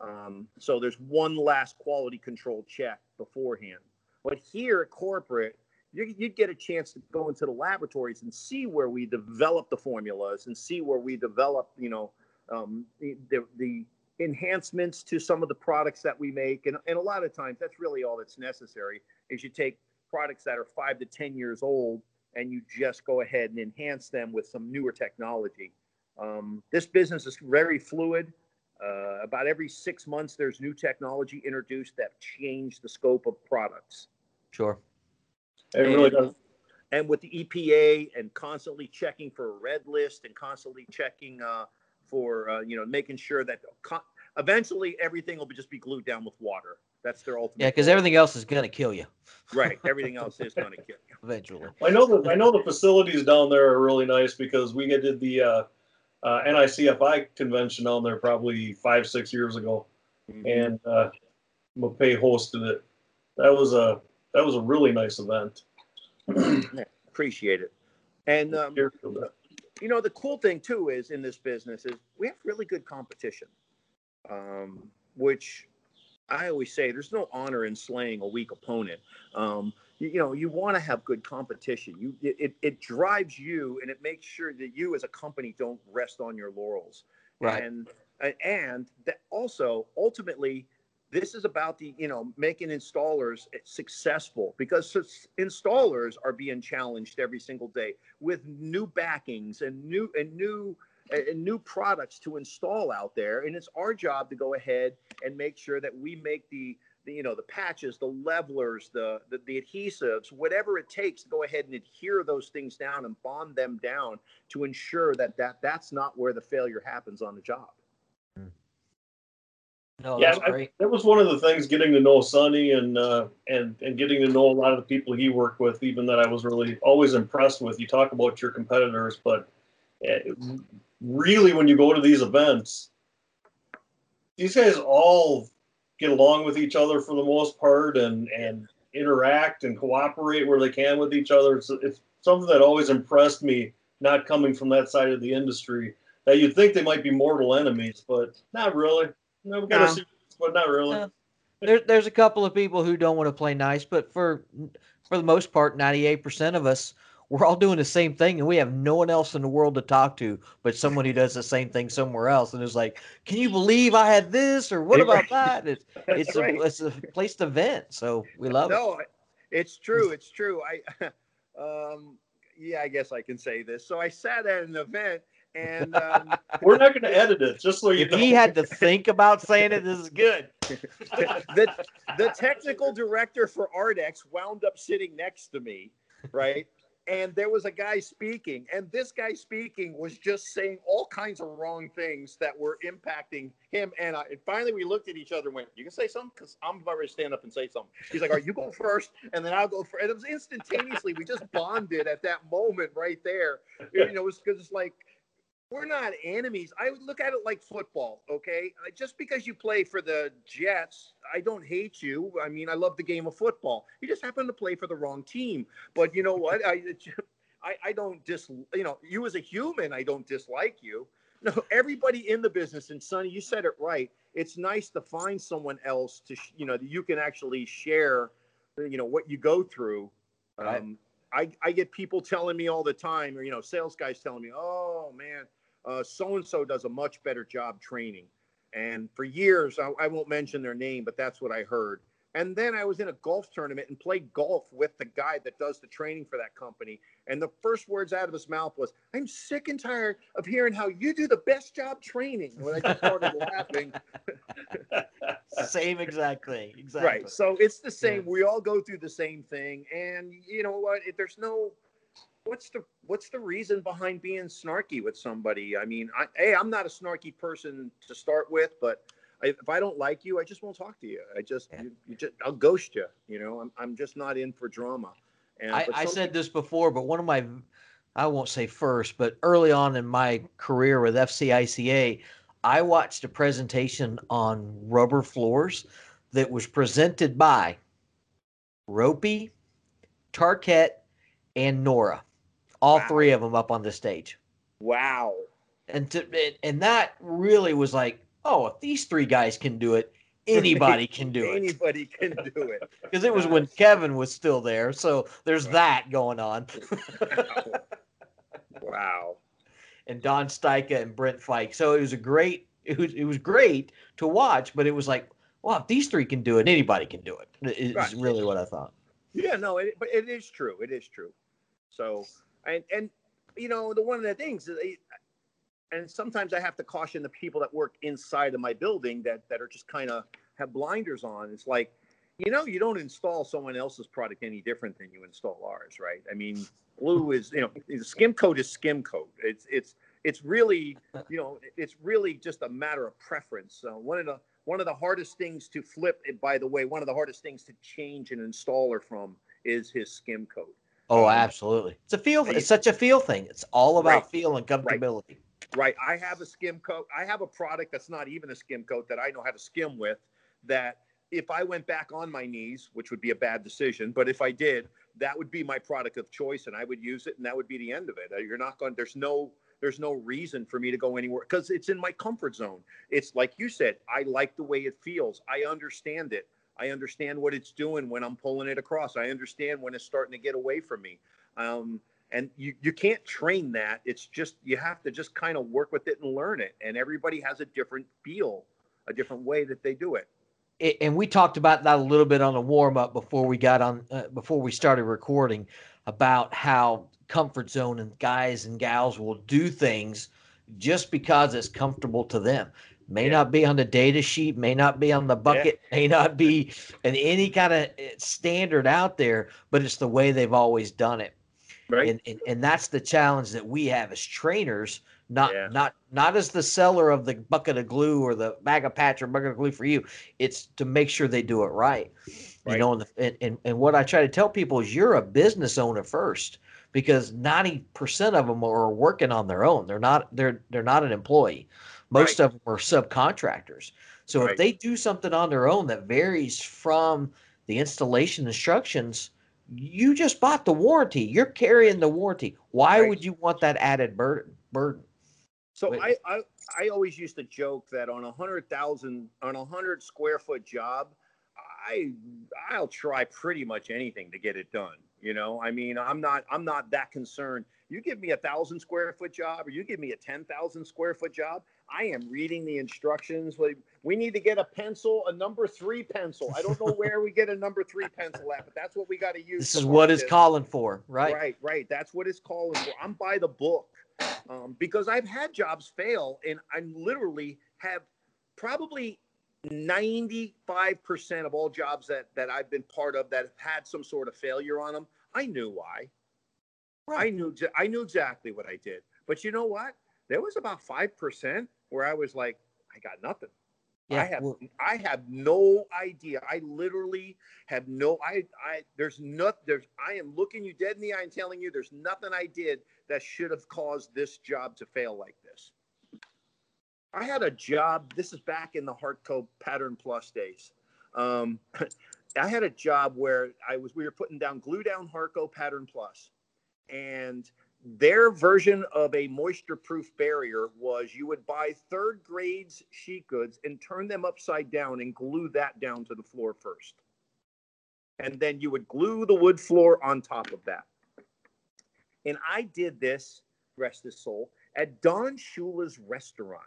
Um, so there's one last quality control check beforehand. But here at corporate, you'd get a chance to go into the laboratories and see where we develop the formulas and see where we develop, you know, um, the, the, the enhancements to some of the products that we make. And, and a lot of times that's really all that's necessary is you take products that are five to ten years old and you just go ahead and enhance them with some newer technology. Um, this business is very fluid. Uh, about every six months, there's new technology introduced that change the scope of products. Sure. It really does. And with the E P A and constantly checking for a red list and constantly checking uh, for, uh, you know, making sure that con eventually everything will be, just be glued down with water. That's their ultimate. Yeah, because everything else is going to kill you. Right. Everything else is going to kill you. Eventually. I know, the, I know the facilities down there are really nice because we did the uh, uh, N I C F I convention down there probably five, six years ago. Mm-hmm. And uh, Mapei hosted it. That was a, that was a really nice event. Appreciate it. And um, you know, the cool thing too is in this business is we have really good competition, um, which I always say there's no honor in slaying a weak opponent. Um, you, you know, you want to have good competition. You it, it drives you and it makes sure that you as a company don't rest on your laurels. Right. And and that also ultimately. This is about the, you know, making installers successful because installers are being challenged every single day with new backings and new and new and new products to install out there. And it's our job to go ahead and make sure that we make the, the you know, the patches, the levelers, the, the, the adhesives, whatever it takes to go ahead and adhere those things down and bond them down to ensure that, that that's not where the failure happens on the job. Mm. No, yeah, that's great. I, that was one of the things, getting to know Sonny and uh, and and getting to know a lot of the people he worked with, even that I was really always impressed with. You talk about your competitors, but it, really when you go to these events, these guys all get along with each other for the most part and, and interact and cooperate where they can with each other. It's, it's something that always impressed me, not coming from that side of the industry, that you'd think they might be mortal enemies, but not really. No, we gotta um, see, but not really. Uh, there, there's a couple of people who don't want to play nice, but for for the most part, ninety-eight percent of us, we're all doing the same thing, and we have no one else in the world to talk to but someone who does the same thing somewhere else, and it's like, can you believe I had this, or what about that? It's, it's, right. a, it's a place to vent, so we love no, it. No, it's true, it's true. I, um, yeah, I guess I can say this. So I sat at an event, and um, we're not going to edit it, just so you if know. He had to think about saying it. This is good. the, the technical director for Ardex wound up sitting next to me, right? And there was a guy speaking, and this guy speaking was just saying all kinds of wrong things that were impacting him. And, I, and finally, we looked at each other and went, you can say something? Because I'm about to stand up and say something. He's like, all right, you go first, and then I'll go first. And it was instantaneously. We just bonded at that moment right there. You know, it was because it's like, we're not enemies. I would look at it like football, okay? Just because you play for the Jets, I don't hate you. I mean, I love the game of football. You just happen to play for the wrong team. But you know what? I, I, I don't dis. You know, you as a human, I don't dislike you. No, everybody in the business, and Sonny, you said it right. It's nice to find someone else to, sh you know, that you can actually share, you know, what you go through. Right. Um, I, I get people telling me all the time, or, you know, sales guys telling me, oh, man, Uh, so-and-so does a much better job training. And for years, I, I won't mention their name, but that's what I heard. And then I was in a golf tournament and played golf with the guy that does the training for that company. And the first words out of his mouth was, I'm sick and tired of hearing how you do the best job training. When I just started laughing. Same exact thing. Exactly. Right. So it's the same. Yeah. We all go through the same thing. And you know what? If there's no... What's the what's the reason behind being snarky with somebody? I mean, I, hey, I'm not a snarky person to start with, but I, if I don't like you, I just won't talk to you. I just, yeah. you, you just I'll ghost you. You know, I'm I'm just not in for drama. And I, I said this before, but one of my, I won't say first, but early on in my career with F C I C A, I watched a presentation on rubber floors that was presented by Ropey, Tarkett, and Nora. All wow. three of them up on the stage. Wow. And to, and that really was like, oh, if these three guys can do it, anybody can do it. Anybody can do it. Because it was when Kevin was still there. So there's wow. that going on. Wow. Wow. And Don Steica and Brent Fike. So it was a great, it was, it was great to watch, but it was like, well, if these three can do it, anybody can do it. It's right. really what I thought. Yeah, no, it, but it is true. It is true. So, and, and, you know, the one of the things, and sometimes I have to caution the people that work inside of my building that, that are just kind of have blinders on. It's like, you know, you don't install someone else's product any different than you install ours, right? I mean, glue is, you know, skim coat is skim coat. It's, it's, it's really, you know, it's really just a matter of preference. So one of the, one of the hardest things to flip, and by the way, one of the hardest things to change an installer from is his skim coat. Oh, absolutely. It's a feel. It's such a feel thing. It's all about right. feel and comfortability. Right. right. I have a skim coat. I have a product that's not even a skim coat that I know how to skim with, that if I went back on my knees, which would be a bad decision, but if I did, that would be my product of choice and I would use it and that would be the end of it. You're not going, there's no, there's no reason for me to go anywhere because it's in my comfort zone. It's like you said, I like the way it feels. I understand it. I understand what it's doing when I'm pulling it across. I understand when it's starting to get away from me. Um, and you, you can't train that. It's just, you have to just kind of work with it and learn it. And everybody has a different feel, a different way that they do it. It, and we talked about that a little bit on the warm up before we got on, uh, before we started recording, about how comfort zone and guys and gals will do things just because it's comfortable to them. May yeah. not be on the data sheet, may not be on the bucket, yeah. may not be in any kind of standard out there, but it's the way they've always done it. Right. And, and, and that's the challenge that we have as trainers. Not, yeah. not, not as the seller of the bucket of glue or the bag of patch or bucket of glue for you. It's to make sure they do it right. right. You know, and, the, and and what I try to tell people is you're a business owner first, because ninety percent of them are working on their own. They're not, they're, they're not an employee. Most right. of them are subcontractors. So right. if they do something on their own that varies from the installation instructions, you just bought the warranty. You're carrying the warranty. Why right. would you want that added burden? burden? So I, I I always used to joke that on a hundred thousand on a hundred square foot job, I I'll try pretty much anything to get it done. You know, I mean, I'm not I'm not that concerned. You give me a thousand square foot job, or you give me a ten thousand square foot job, I am reading the instructions. Like, we need to get a pencil, a number three pencil. I don't know where we get a number three pencil at, but that's what we got to use. This is what it's calling for, right? Right, right. That's what it's calling for. I'm by the book. Um, because I've had jobs fail, and I literally have probably ninety-five percent of all jobs that, that I've been part of that have had some sort of failure on them. I knew why. Right. I knew I knew exactly what I did. But you know what? There was about five percent where I was like, I got nothing. Yeah, I have well, I have no idea. I literally have no I I there's not there's I am looking you dead in the eye and telling you there's nothing I did that should have caused this job to fail like this. I had a job, this is back in the Hartco Pattern Plus days. Um, I had a job where I was we were putting down glue down Hartco Pattern Plus, and their version of a moisture-proof barrier was you would buy third grade's sheet goods and turn them upside down and glue that down to the floor first. And then you would glue the wood floor on top of that. And I did this, rest his soul, at Don Shula's restaurant.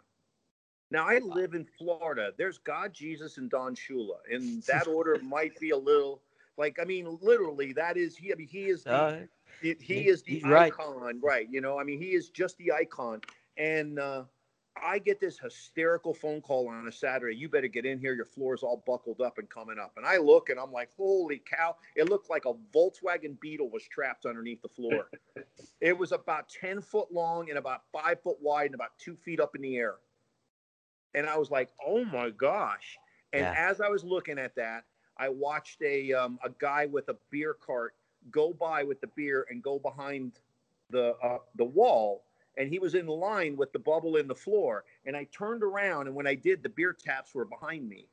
Now, I live in Florida. There's God, Jesus, and Don Shula. And that order might be a little, like, I mean, literally, that is, he, I mean, he is the... Uh, He, he is the right. icon, right? You know, I mean, he is just the icon. And uh, I get this hysterical phone call on a Saturday. You better get in here. Your floor's all buckled up and coming up. And I look and I'm like, holy cow. It looked like a Volkswagen Beetle was trapped underneath the floor. It was about ten foot long and about five foot wide and about two feet up in the air. And I was like, oh my gosh. And yeah. as I was looking at that, I watched a um, a guy with a beer cart go by with the beer and go behind the uh, the wall, and he was in line with the bubble in the floor, and I turned around, and when I did, the beer taps were behind me.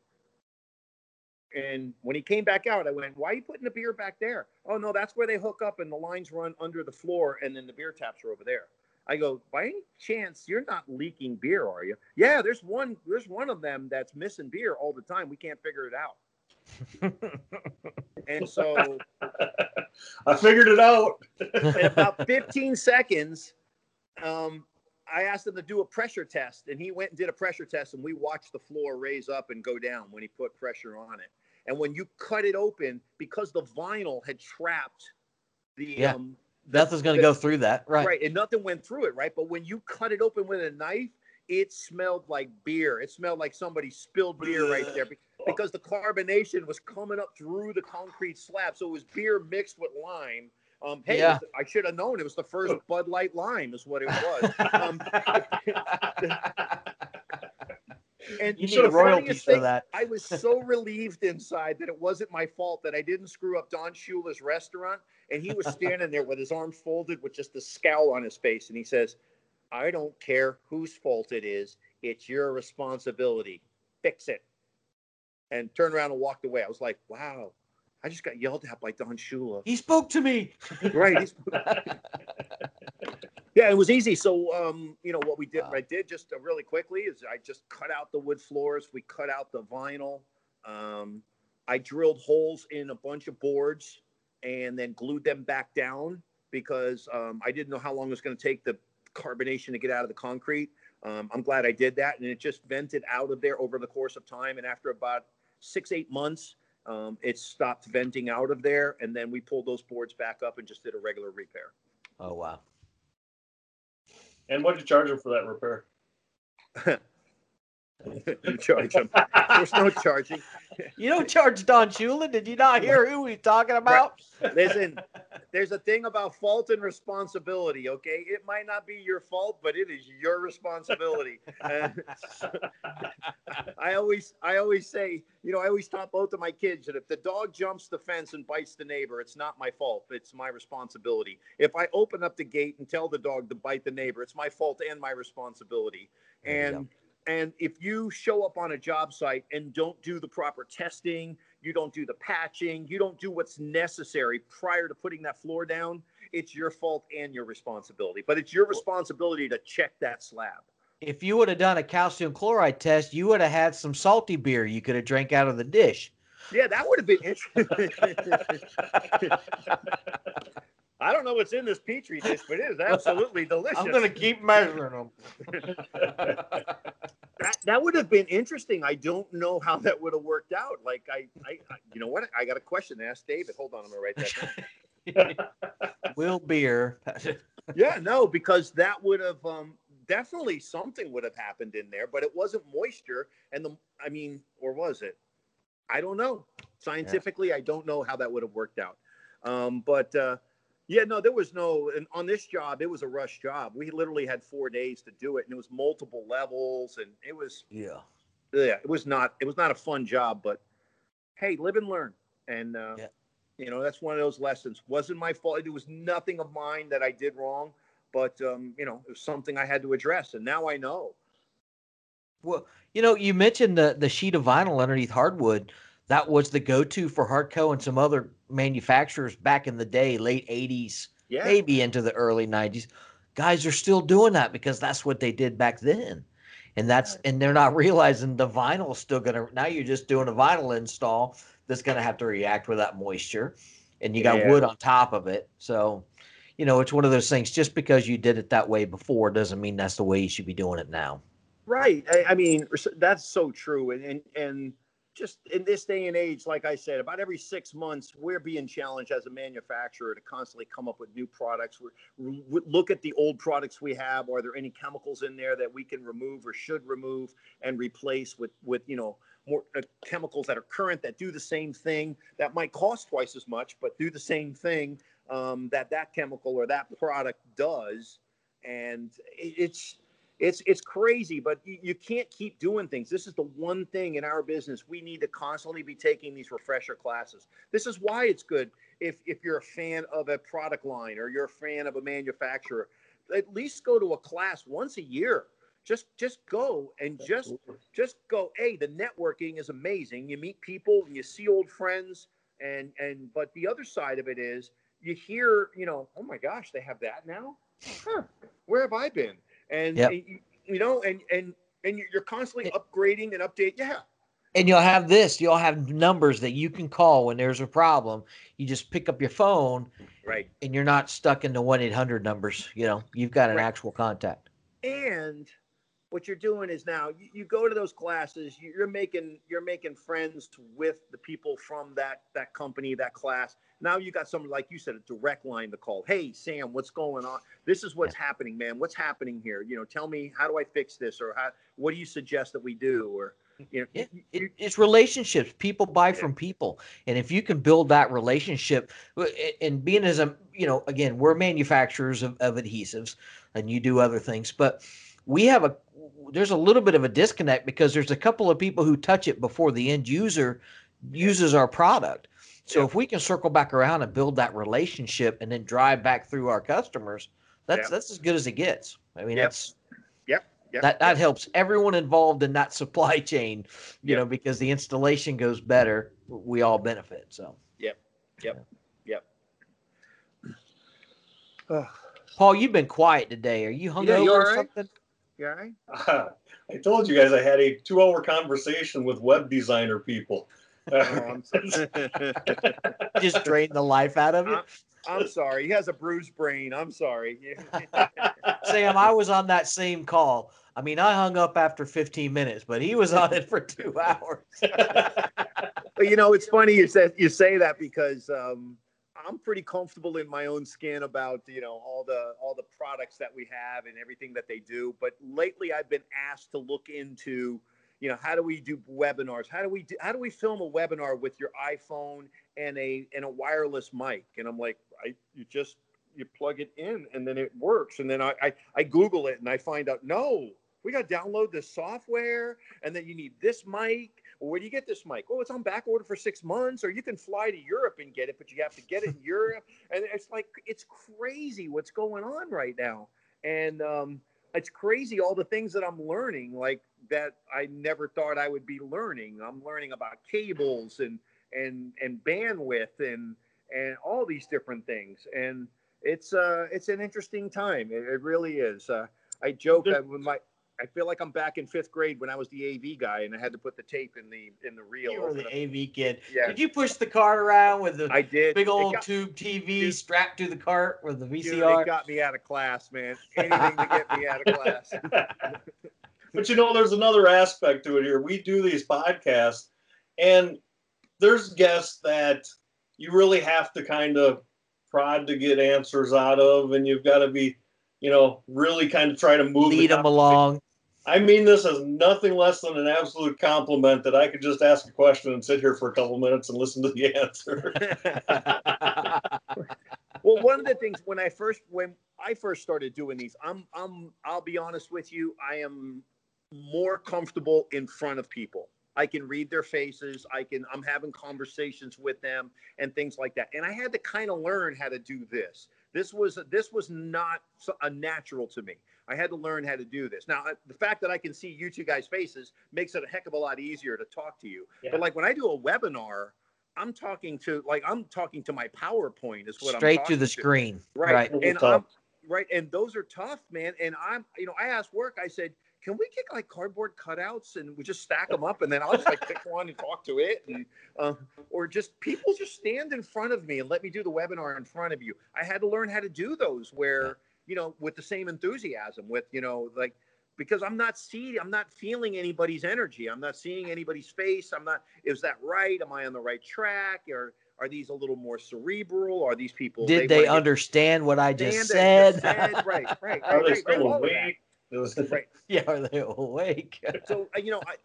And when he came back out, I went, why are you putting the beer back there? Oh no, that's where they hook up and the lines run under the floor, and then the beer taps are over there. I go, by any chance you're not leaking beer, are you? Yeah, there's one there's one of them that's missing beer all the time. We can't figure it out. And so I figured it out. In about fifteen seconds, um, I asked him to do a pressure test, and he went and did a pressure test, and we watched the floor raise up and go down when he put pressure on it. And when you cut it open, because the vinyl had trapped the yeah. um, Nothing's going to go through that. Right. Right. And nothing went through it. Right. But when you cut it open with a knife, it smelled like beer. It smelled like somebody spilled beer right there because the carbonation was coming up through the concrete slab. So it was beer mixed with lime. Um, hey, yeah. was, I should have known it was the first Bud Light lime is what it was. Um, and you need the royalties for that. I was so relieved inside that it wasn't my fault that I didn't screw up Don Shula's restaurant. And he was standing there with his arms folded with just a scowl on his face. And he says, I don't care whose fault it is. It's your responsibility. Fix it. And turned around and walked away. I was like, wow, I just got yelled at by Don Shula. He spoke to me. Right. He spoke to me. Yeah, it was easy. So, um, you know, what we did, wow. I did just uh, really quickly is I just cut out the wood floors. We cut out the vinyl. Um, I drilled holes in a bunch of boards and then glued them back down because um, I didn't know how long it was going to take the carbonation to get out of the concrete. Um, I'm glad I did that. And it just vented out of there over the course of time. And after about six, eight months, um, it stopped venting out of there. And then we pulled those boards back up and just did a regular repair. Oh, wow. And what did you charge them for that repair? You charge them. There's no charging. You don't charge Don Shula. Did you not hear who he's talking about? Right. Listen, there's a thing about fault and responsibility, okay? It might not be your fault, but it is your responsibility. Uh, I always I always say, you know, I always taught both of my kids that if the dog jumps the fence and bites the neighbor, it's not my fault. It's my responsibility. If I open up the gate and tell the dog to bite the neighbor, it's my fault and my responsibility. And yep. And if you show up on a job site and don't do the proper testing, you don't do the patching, you don't do what's necessary prior to putting that floor down, it's your fault and your responsibility. But it's your responsibility to check that slab. If you would have done a calcium chloride test, you would have had some salty beer you could have drank out of the dish. Yeah, that would have been interesting. I don't know what's in this Petri dish, but it is absolutely delicious. I'm going to keep measuring them. that, that would have been interesting. I don't know how that would have worked out. Like, I, I, I you know what? I got a question to ask David. Hold on. I'm going to write that down. Will beer. Yeah, no, because that would have um, definitely something would have happened in there, but it wasn't moisture. And the, I mean, or was it? I don't know. Scientifically, yeah. I don't know how that would have worked out. Um, but, uh, Yeah, no, there was no, and on this job, it was a rush job. We literally had four days to do it, and it was multiple levels, and it was, yeah, yeah, it was not, it was not a fun job, but hey, live and learn. And, uh, yeah. you know, that's one of those lessons. Wasn't my fault. It was nothing of mine that I did wrong, but, um, you know, it was something I had to address, and now I know. Well, you know, you mentioned the, the sheet of vinyl underneath hardwood. That was the go-to for Hartco and some other manufacturers back in the day, late eighties, yeah. maybe into the early nineties. Guys are still doing that because that's what they did back then. And that's and they're not realizing the vinyl is still going to – now you're just doing a vinyl install that's going to have to react with that moisture. And you got yeah. wood on top of it. So, you know, it's one of those things. Just because you did it that way before doesn't mean that's the way you should be doing it now. Right. I, I mean, that's so true. And and and – just in this day and age, like I said, about every six months, we're being challenged as a manufacturer to constantly come up with new products. We look at the old products we have. Are there any chemicals in there that we can remove or should remove and replace with, with you know, more uh, chemicals that are current that do the same thing that might cost twice as much, but do the same thing um, that that chemical or that product does. And it's... It's it's crazy, but you, you can't keep doing things. This is the one thing in our business. We need to constantly be taking these refresher classes. This is why it's good if, if you're a fan of a product line or you're a fan of a manufacturer. At least go to a class once a year. Just just go and just, just go. Hey, the networking is amazing. You meet people and you see old friends. and and But the other side of it is you hear, you know, oh, my gosh, they have that now? Huh, where have I been? And, yep. and you know, and and and you're constantly upgrading and update. Yeah. And you'll have this. You'll have numbers that you can call when there's a problem. You just pick up your phone, right? And you're not stuck in the one eight hundred numbers. You know, you've got an right. actual contact. And what you're doing is now you, you go to those classes. You're making you're making friends with the people from that that company, that class. Now you got someone, like you said, a direct line to call. Hey, Sam, what's going on? This is what's yeah. happening, man. What's happening here? You know, tell me, how do I fix this? Or how, what do you suggest that we do? Or, you know, it, it, it's relationships. People buy yeah. from people. And if you can build that relationship, and being as a, you know, again, we're manufacturers of, of adhesives, and you do other things, but we have a, there's a little bit of a disconnect because there's a couple of people who touch it before the end user uses our product. So if we can circle back around and build that relationship and then drive back through our customers, that's yeah. that's as good as it gets. I mean, yep. that's yep. Yep. that that yep. helps everyone involved in that supply chain, you yep. know, because the installation goes better, we all benefit. So yep, yep, yeah. yep. Paul, you've been quiet today. Are you hungover yeah, you all right? or something? Yeah, right? uh, I told you guys I had a two-hour conversation with web designer people. Oh, just drain the life out of it. I'm, I'm sorry. He has a bruised brain. I'm sorry. Sam, I was on that same call. I mean, I hung up after fifteen minutes, but he was on it for two hours. But, you know, it's funny you say, you say that because um, I'm pretty comfortable in my own skin about, you know, all the all the products that we have and everything that they do. But lately I've been asked to look into, you know, how do we do webinars? How do we do, how do we film a webinar with your iPhone and a and a wireless mic? And I'm like, I you just you plug it in and then it works. And then I I, I Google it and I find out, no, we got to download this software, and then you need this mic. Well, where do you get this mic? Oh, it's on back order for six months, or you can fly to Europe and get it, but you have to get it in Europe. And it's like, it's crazy what's going on right now. And um, it's crazy all the things that I'm learning, like that I never thought I would be learning. I'm learning about cables and and and bandwidth and and all these different things. And it's uh it's an interesting time. It, it really is. Uh, I joke I, when my I feel like I'm back in fifth grade when I was the A V guy and I had to put the tape in the in the reel. You were the A V kid. Yeah. Did you push the cart around with the I did. big old got, tube T V dude, strapped to the cart with the V C R? Dude, it got me out of class, man. Anything to get me out of class. But, you know, there's another aspect to it here. We do these podcasts, and there's guests that you really have to kind of prod to get answers out of, and you've got to be, you know, really kind of try to move. Lead them along. I mean this as nothing less than an absolute compliment that I could just ask a question and sit here for a couple minutes and listen to the answer. Well, one of the things when I first when I first started doing these, I'm I'm I'll be honest with you, I am more comfortable in front of people. I can read their faces. I can, I'm having conversations with them and things like that. And I had to kind of learn how to do this. This was, this was not a natural to me. I had to learn how to do this. Now, the fact that I can see you two guys' faces makes it a heck of a lot easier to talk to you. Yeah. But like when I do a webinar, I'm talking to like, I'm talking to my PowerPoint is what I'm straight to the screen. Right. Right. And I'm, right. And those are tough, man. And I'm, you know, I asked work, I said, can we get like cardboard cutouts and we just stack them up and then I'll just like pick one and talk to it? And, uh, or just people just stand in front of me and let me do the webinar in front of you. I had to learn how to do those where, you know, with the same enthusiasm with, you know, like, because I'm not seeing, I'm not feeling anybody's energy. I'm not seeing anybody's face. I'm not, is that right? Am I on the right track? Or are these a little more cerebral? Are these people? Did they, they understand what I just said? I just said? Right, right, right. Are they still awake? It was right. Yeah, are they awake? So, you know, I,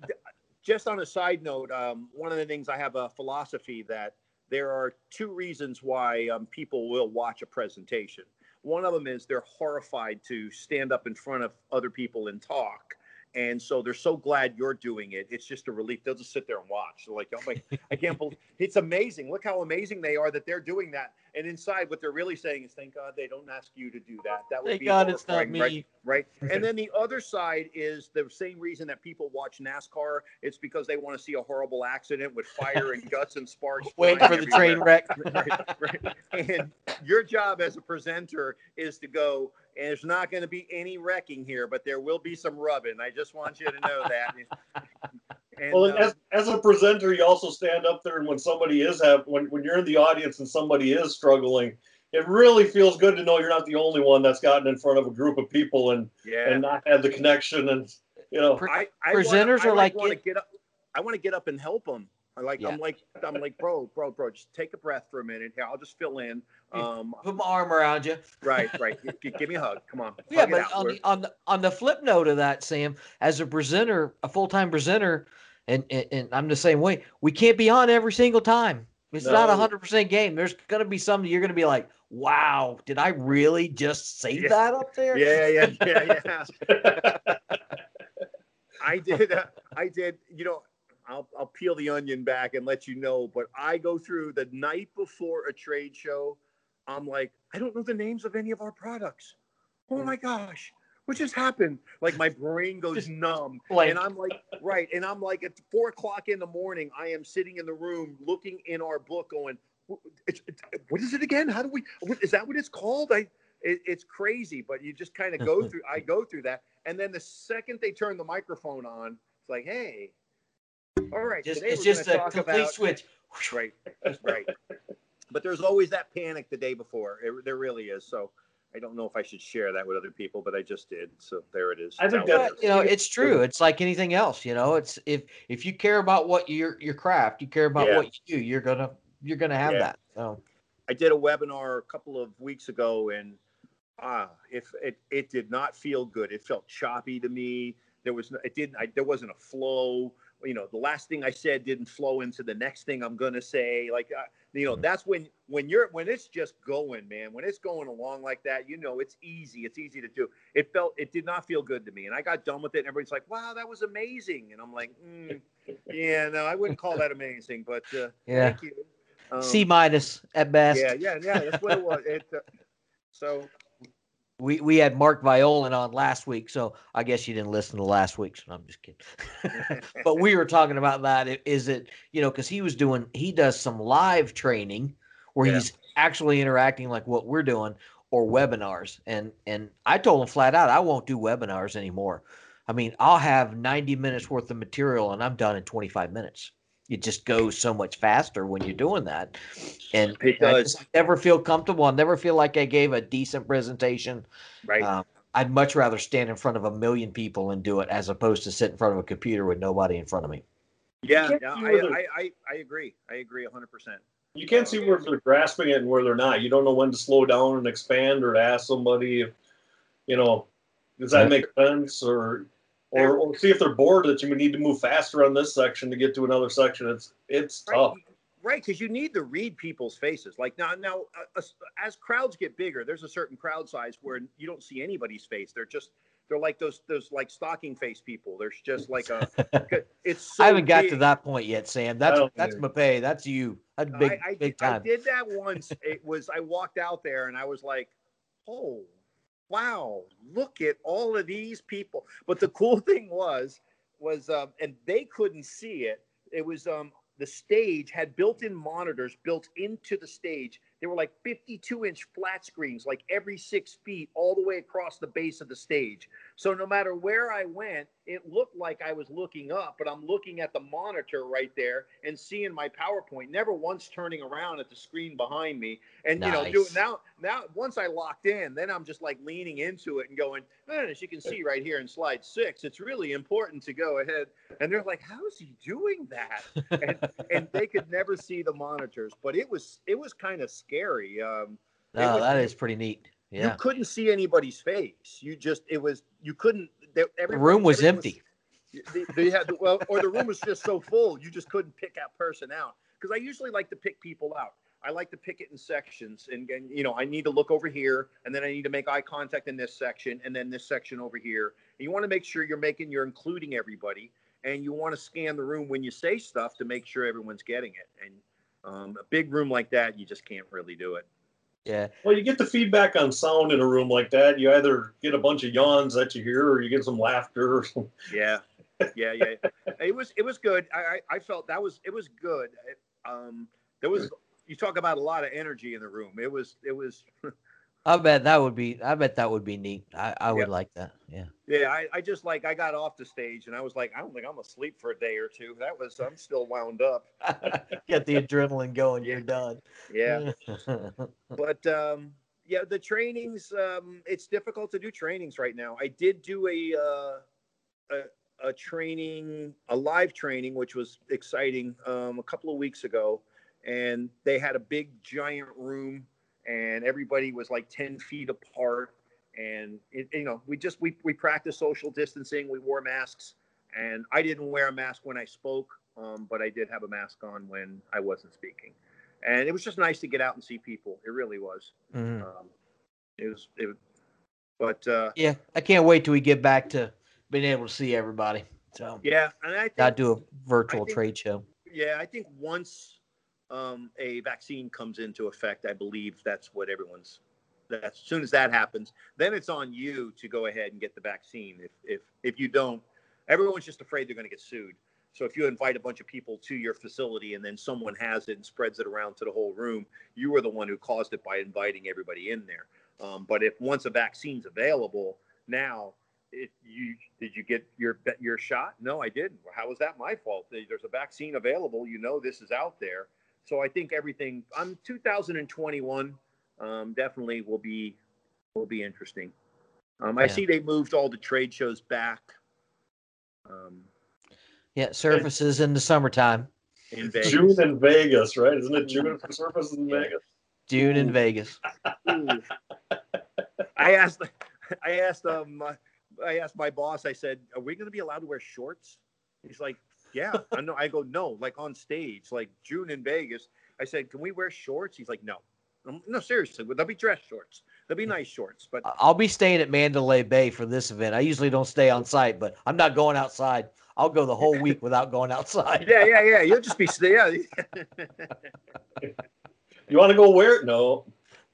just on a side note, um, one of the things I have a philosophy that there are two reasons why um, people will watch a presentation. One of them is they're horrified to stand up in front of other people and talk. And so they're so glad you're doing it. It's just a relief. They'll just sit there and watch. They're like, oh my, I can't believe it's amazing. Look how amazing they are that they're doing that. And inside, what they're really saying is, thank God they don't ask you to do that. That would thank be God it's not me. Right, right. And then the other side is the same reason that people watch NASCAR. It's because they want to see a horrible accident with fire and guts and sparks. Wait for everywhere. The train wreck. Right, right. And your job as a presenter is to go, and there's not going to be any wrecking here, but there will be some rubbing. I just want you to know that. And, well, um, as, as a presenter, you also stand up there, and when somebody is have, when when you're in the audience and somebody is struggling, it really feels good to know you're not the only one that's gotten in front of a group of people and yeah. and not had the connection. And you know, I, I presenters wanna, I are like, like want to get up. I want to get up and help them. I like yeah. I'm like I'm like bro, bro, bro. Just take a breath for a minute. Here, I'll just fill in. Um, Put my arm around you. Right, right. G give me a hug. Come on. Yeah, hug but on the, on the on the flip note of that, Sam, as a presenter, a full time presenter, and, and and I'm the same way. We can't be on every single time. It's no. not a hundred percent game. There's gonna be something you're gonna be like, wow, did I really just say yeah. that up there? Yeah, yeah, yeah, yeah. I did. Uh, I did. You know. I'll, I'll peel the onion back and let you know, but I go through the night before a trade show. I'm like, I don't know the names of any of our products. Oh my gosh, what just happened? Like my brain goes numb blank. And I'm like, right. And I'm like at four o'clock in the morning, I am sitting in the room looking in our book going, it's, it's, what is it again? How do we, is that what it's called? I, it, it's crazy, but you just kind of go through, I go through that. And then the second they turn the microphone on, it's like, hey, all right, just, it's just a complete about, switch. Right, right. But there's always that panic the day before. It, there really is. So I don't know if I should share that with other people, but I just did. So there it is. I think that, you know, it's true. It's like anything else. You know, it's if if you care about what your your craft, you care about yeah. what you do, you're gonna you're gonna have yeah. that. So I did a webinar a couple of weeks ago, and ah, if it it did not feel good. It felt choppy to me. There was no, it didn't. I, there wasn't a flow. You know, the last thing I said didn't flow into the next thing I'm going to say. Like, uh, you know, that's when when you're when it's just going, man, when it's going along like that, you know, it's easy. It's easy to do. It felt it did not feel good to me. And I got done with it. And everybody's like, wow, that was amazing. And I'm like, mm, yeah, no, I wouldn't call that amazing. But uh, yeah. thank you. Um, C minus at best. Yeah, yeah, yeah. That's what it was. It, uh, so. We we had Mark Violan on last week, so I guess you didn't listen to last week's. So I'm just kidding. But we were talking about that. Is it, you know, because he was doing, he does some live training where yeah. he's actually interacting like what we're doing, or webinars. And and I told him flat out, I won't do webinars anymore. I mean, I'll have ninety minutes worth of material and I'm done in twenty-five minutes. It just goes so much faster when you're doing that. And I just never feel comfortable. I'll never feel like I gave a decent presentation. Right. Um, I'd much rather stand in front of a million people and do it as opposed to sit in front of a computer with nobody in front of me. Yeah, no, I, the, I, I, I agree. I agree one hundred percent. You can't see where they're grasping it and where they're not. You don't know when to slow down and expand or to ask somebody, if, you know, does that make sense or – Or, or see if they're bored that you need to move faster on this section to get to another section. It's it's right, tough, right? Because you need to read people's faces. Like now, now uh, as crowds get bigger, there's a certain crowd size where you don't see anybody's face. They're just they're like those those like stocking face people. There's just like a it's. So I haven't got big. to that point yet, Sam. That's that's Mapei. That's you. That's big I, I, big time. I did that once. It was I walked out there and I was like, oh. Wow, look at all of these people. But the cool thing was, was um, and they couldn't see it. It was um, the stage had built-in monitors built into the stage. They were like fifty-two inch flat screens, like every six feet all the way across the base of the stage. So no matter where I went, it looked like I was looking up, but I'm looking at the monitor right there and seeing my PowerPoint, never once turning around at the screen behind me. And, nice. you know, do, now, now once I locked in, then I'm just like leaning into it and going, eh, as you can see right here in slide six, it's really important to go ahead. And they're like, how is he doing that? And, and they could never see the monitors, but it was, it was kind of scary. Um, no, was, that is pretty neat. Yeah. You couldn't see anybody's face. You just, it was, you couldn't, They, the room was empty. Was, they, they had, well, or the room was just so full, you just couldn't pick that person out. Because I usually like to pick people out. I like to pick it in sections. And, and, you know, I need to look over here, and then I need to make eye contact in this section, and then this section over here. And you want to make sure you're making, you're including everybody. And you want to scan the room when you say stuff to make sure everyone's getting it. And um, a big room like that, you just can't really do it. Yeah. Well, you get the feedback on sound in a room like that. You either get a bunch of yawns that you hear, or you get some laughter. Or some... Yeah, yeah, yeah. It was it was good. I I felt that was it was good. Um, there was you talk about a lot of energy in the room. It was it was. I bet that would be. I bet that would be neat. I I would yeah. like that. Yeah. Yeah. I I just like I got off the stage and I was like I don't think I'm asleep for a day or two. That was I'm still wound up. Get the adrenaline going. You're done. Yeah. But um, yeah, the trainings. Um, it's difficult to do trainings right now. I did do a uh, a, a training, a live training, which was exciting, um, a couple of weeks ago. And they had a big giant room and everybody was like ten feet apart. And, it, you know, we just, we, we practiced social distancing. We wore masks, and I didn't wear a mask when I spoke, um, but I did have a mask on when I wasn't speaking. And it was just nice to get out and see people. It really was. Mm-hmm. Um, it was, it was, but, uh, yeah, I can't wait till we get back to being able to see everybody. So yeah. And I think, I'd do a virtual think, trade show. Yeah. I think once, um, a vaccine comes into effect, I believe that's what everyone's, that as soon as that happens, then it's on you to go ahead and get the vaccine. If, if, if you don't, everyone's just afraid they're going to get sued. So if you invite a bunch of people to your facility and then someone has it and spreads it around to the whole room, you were the one who caused it by inviting everybody in there. Um, but if once a vaccine's available now, if you, did you get your, your shot? No, I didn't. How was that my fault? There's a vaccine available. You know, this is out there. So I think everything on two thousand twenty-one um, definitely will be, will be interesting. Um, I yeah. see they moved all the trade shows back. Um, Yeah, Surfaces in the summertime. In Vegas. June in Vegas, right? Isn't it June for Surfaces in Vegas? June in Vegas. I asked, I asked, um, I asked my boss. I said, "Are we going to be allowed to wear shorts?" He's like, "Yeah." I know. I go, "No, like on stage, like June in Vegas." I said, "Can we wear shorts?" He's like, "No, no, seriously. They'll be dress shorts. They'll be nice shorts." But I'll be staying at Mandalay Bay for this event. I usually don't stay on site, but I'm not going outside. I'll go the whole week without going outside. yeah, yeah, yeah. You'll just be yeah. You want to go where? No.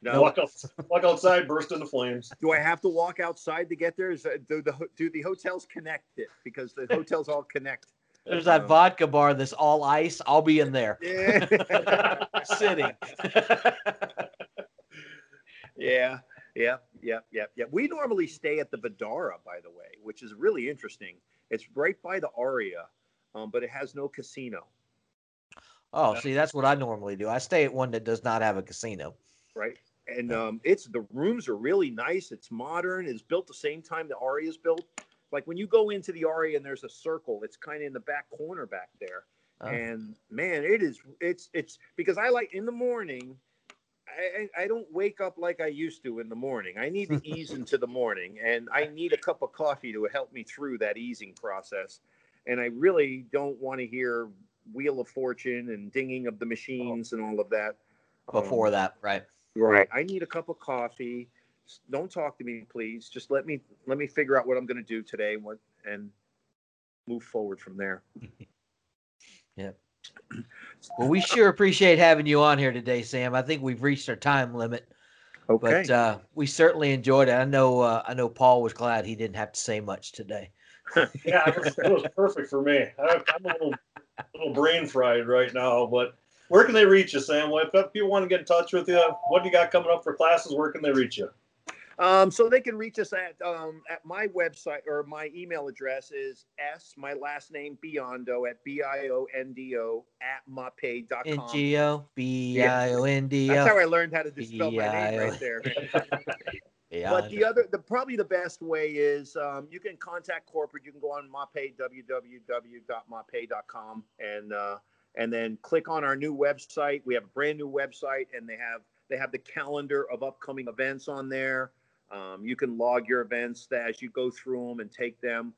No. Walk, out, walk outside, burst into flames. Do I have to walk outside to get there? Is, do, the, do the hotels connect it? Because the hotels all connect. There's that um, vodka bar that's all ice. I'll be in there. Yeah. Sitting. yeah, yeah, yeah, yeah, yeah. We normally stay at the Vidara, by the way, which is really interesting. It's right by the Aria, um, but it has no casino. Oh, see, that's what I normally do. I stay at one that does not have a casino. Right. And um, it's the rooms are really nice. It's modern. It's built the same time the Aria is built. Like when you go into the Aria and there's a circle, it's kind of in the back corner back there. Oh. And, man, it is it's it's because I like in the morning. I, I don't wake up like I used to in the morning. I need to ease into the morning, and I need a cup of coffee to help me through that easing process. And I really don't want to hear Wheel of Fortune and dinging of the machines oh. and all of that. Before um, that, right? Right. I need a cup of coffee. Don't talk to me, please. Just let me let me figure out what I'm going to do today, what and move forward from there. yeah. Well, we sure appreciate having you on here today, Sam. I think we've reached our time limit. Okay. But uh, we certainly enjoyed it. I know uh, I know Paul was glad he didn't have to say much today. yeah, it was, it was perfect for me. I, I'm a little, little brain fried right now. But where can they reach you, Sam? Well, if people want to get in touch with you, what do you got coming up for classes? Where can they reach you? Um, so they can reach us at um, at my website, or my email address is s, my last name, Biondo, at B I O N D O, at Mapei dot com. N G O, B I O N D O. That's how I learned how to spell my name right there. But the other, the probably the best way is um, you can contact corporate. You can go on Mapei, w w w dot mapei dot com, and, uh, and then click on our new website. We have a brand new website, and they have they have the calendar of upcoming events on there. Um, you can log your events as you go through them and take them.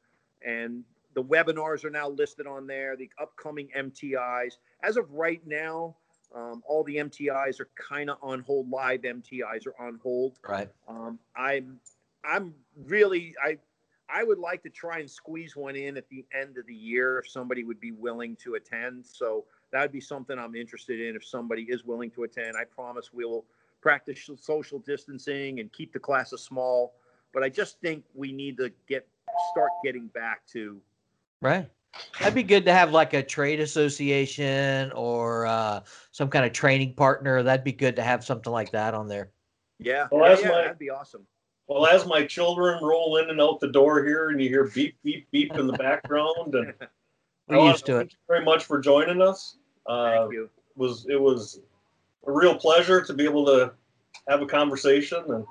And the webinars are now listed on there, the upcoming M T Is. As of right now, um, all the M T Is are kind of on hold. Live M T Is are on hold. Right. Um, I'm, I'm really, I, I would like to try and squeeze one in at the end of the year if somebody would be willing to attend. So that would be something I'm interested in. If somebody is willing to attend, I promise we will practice social distancing and keep the classes small, but I just think we need to get start getting back to right. That'd be good to have like a trade association or uh, some kind of training partner. That'd be good to have something like that on there. Yeah, well, yeah, yeah my, that'd be awesome. Well, as my children roll in and out the door here, and you hear beep, beep, beep in the background, and we're used to it. Thank you very much for joining us. Uh, thank you. It was it was. A real pleasure to be able to have a conversation, and uh,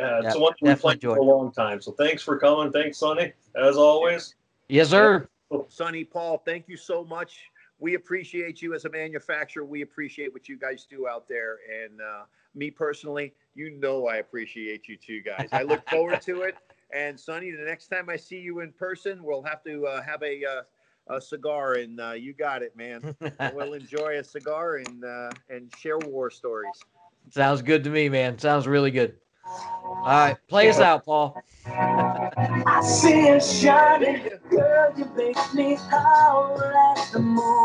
yeah, it's one we've played for a long time. So thanks for coming. Thanks, Sonny, as always. Yes, sir. Well, Sonny, Paul, thank you so much. We appreciate you as a manufacturer. We appreciate what you guys do out there. And uh, me personally, you know I appreciate you two guys. I look forward to it. And Sonny, the next time I see you in person, we'll have to uh, have a uh, a cigar, and uh, you got it, man. We'll enjoy a cigar and uh, and share war stories. Sounds good to me, man. Sounds really good. All right, play us out, Paul. I see a shining girl, you make me howl at the moon.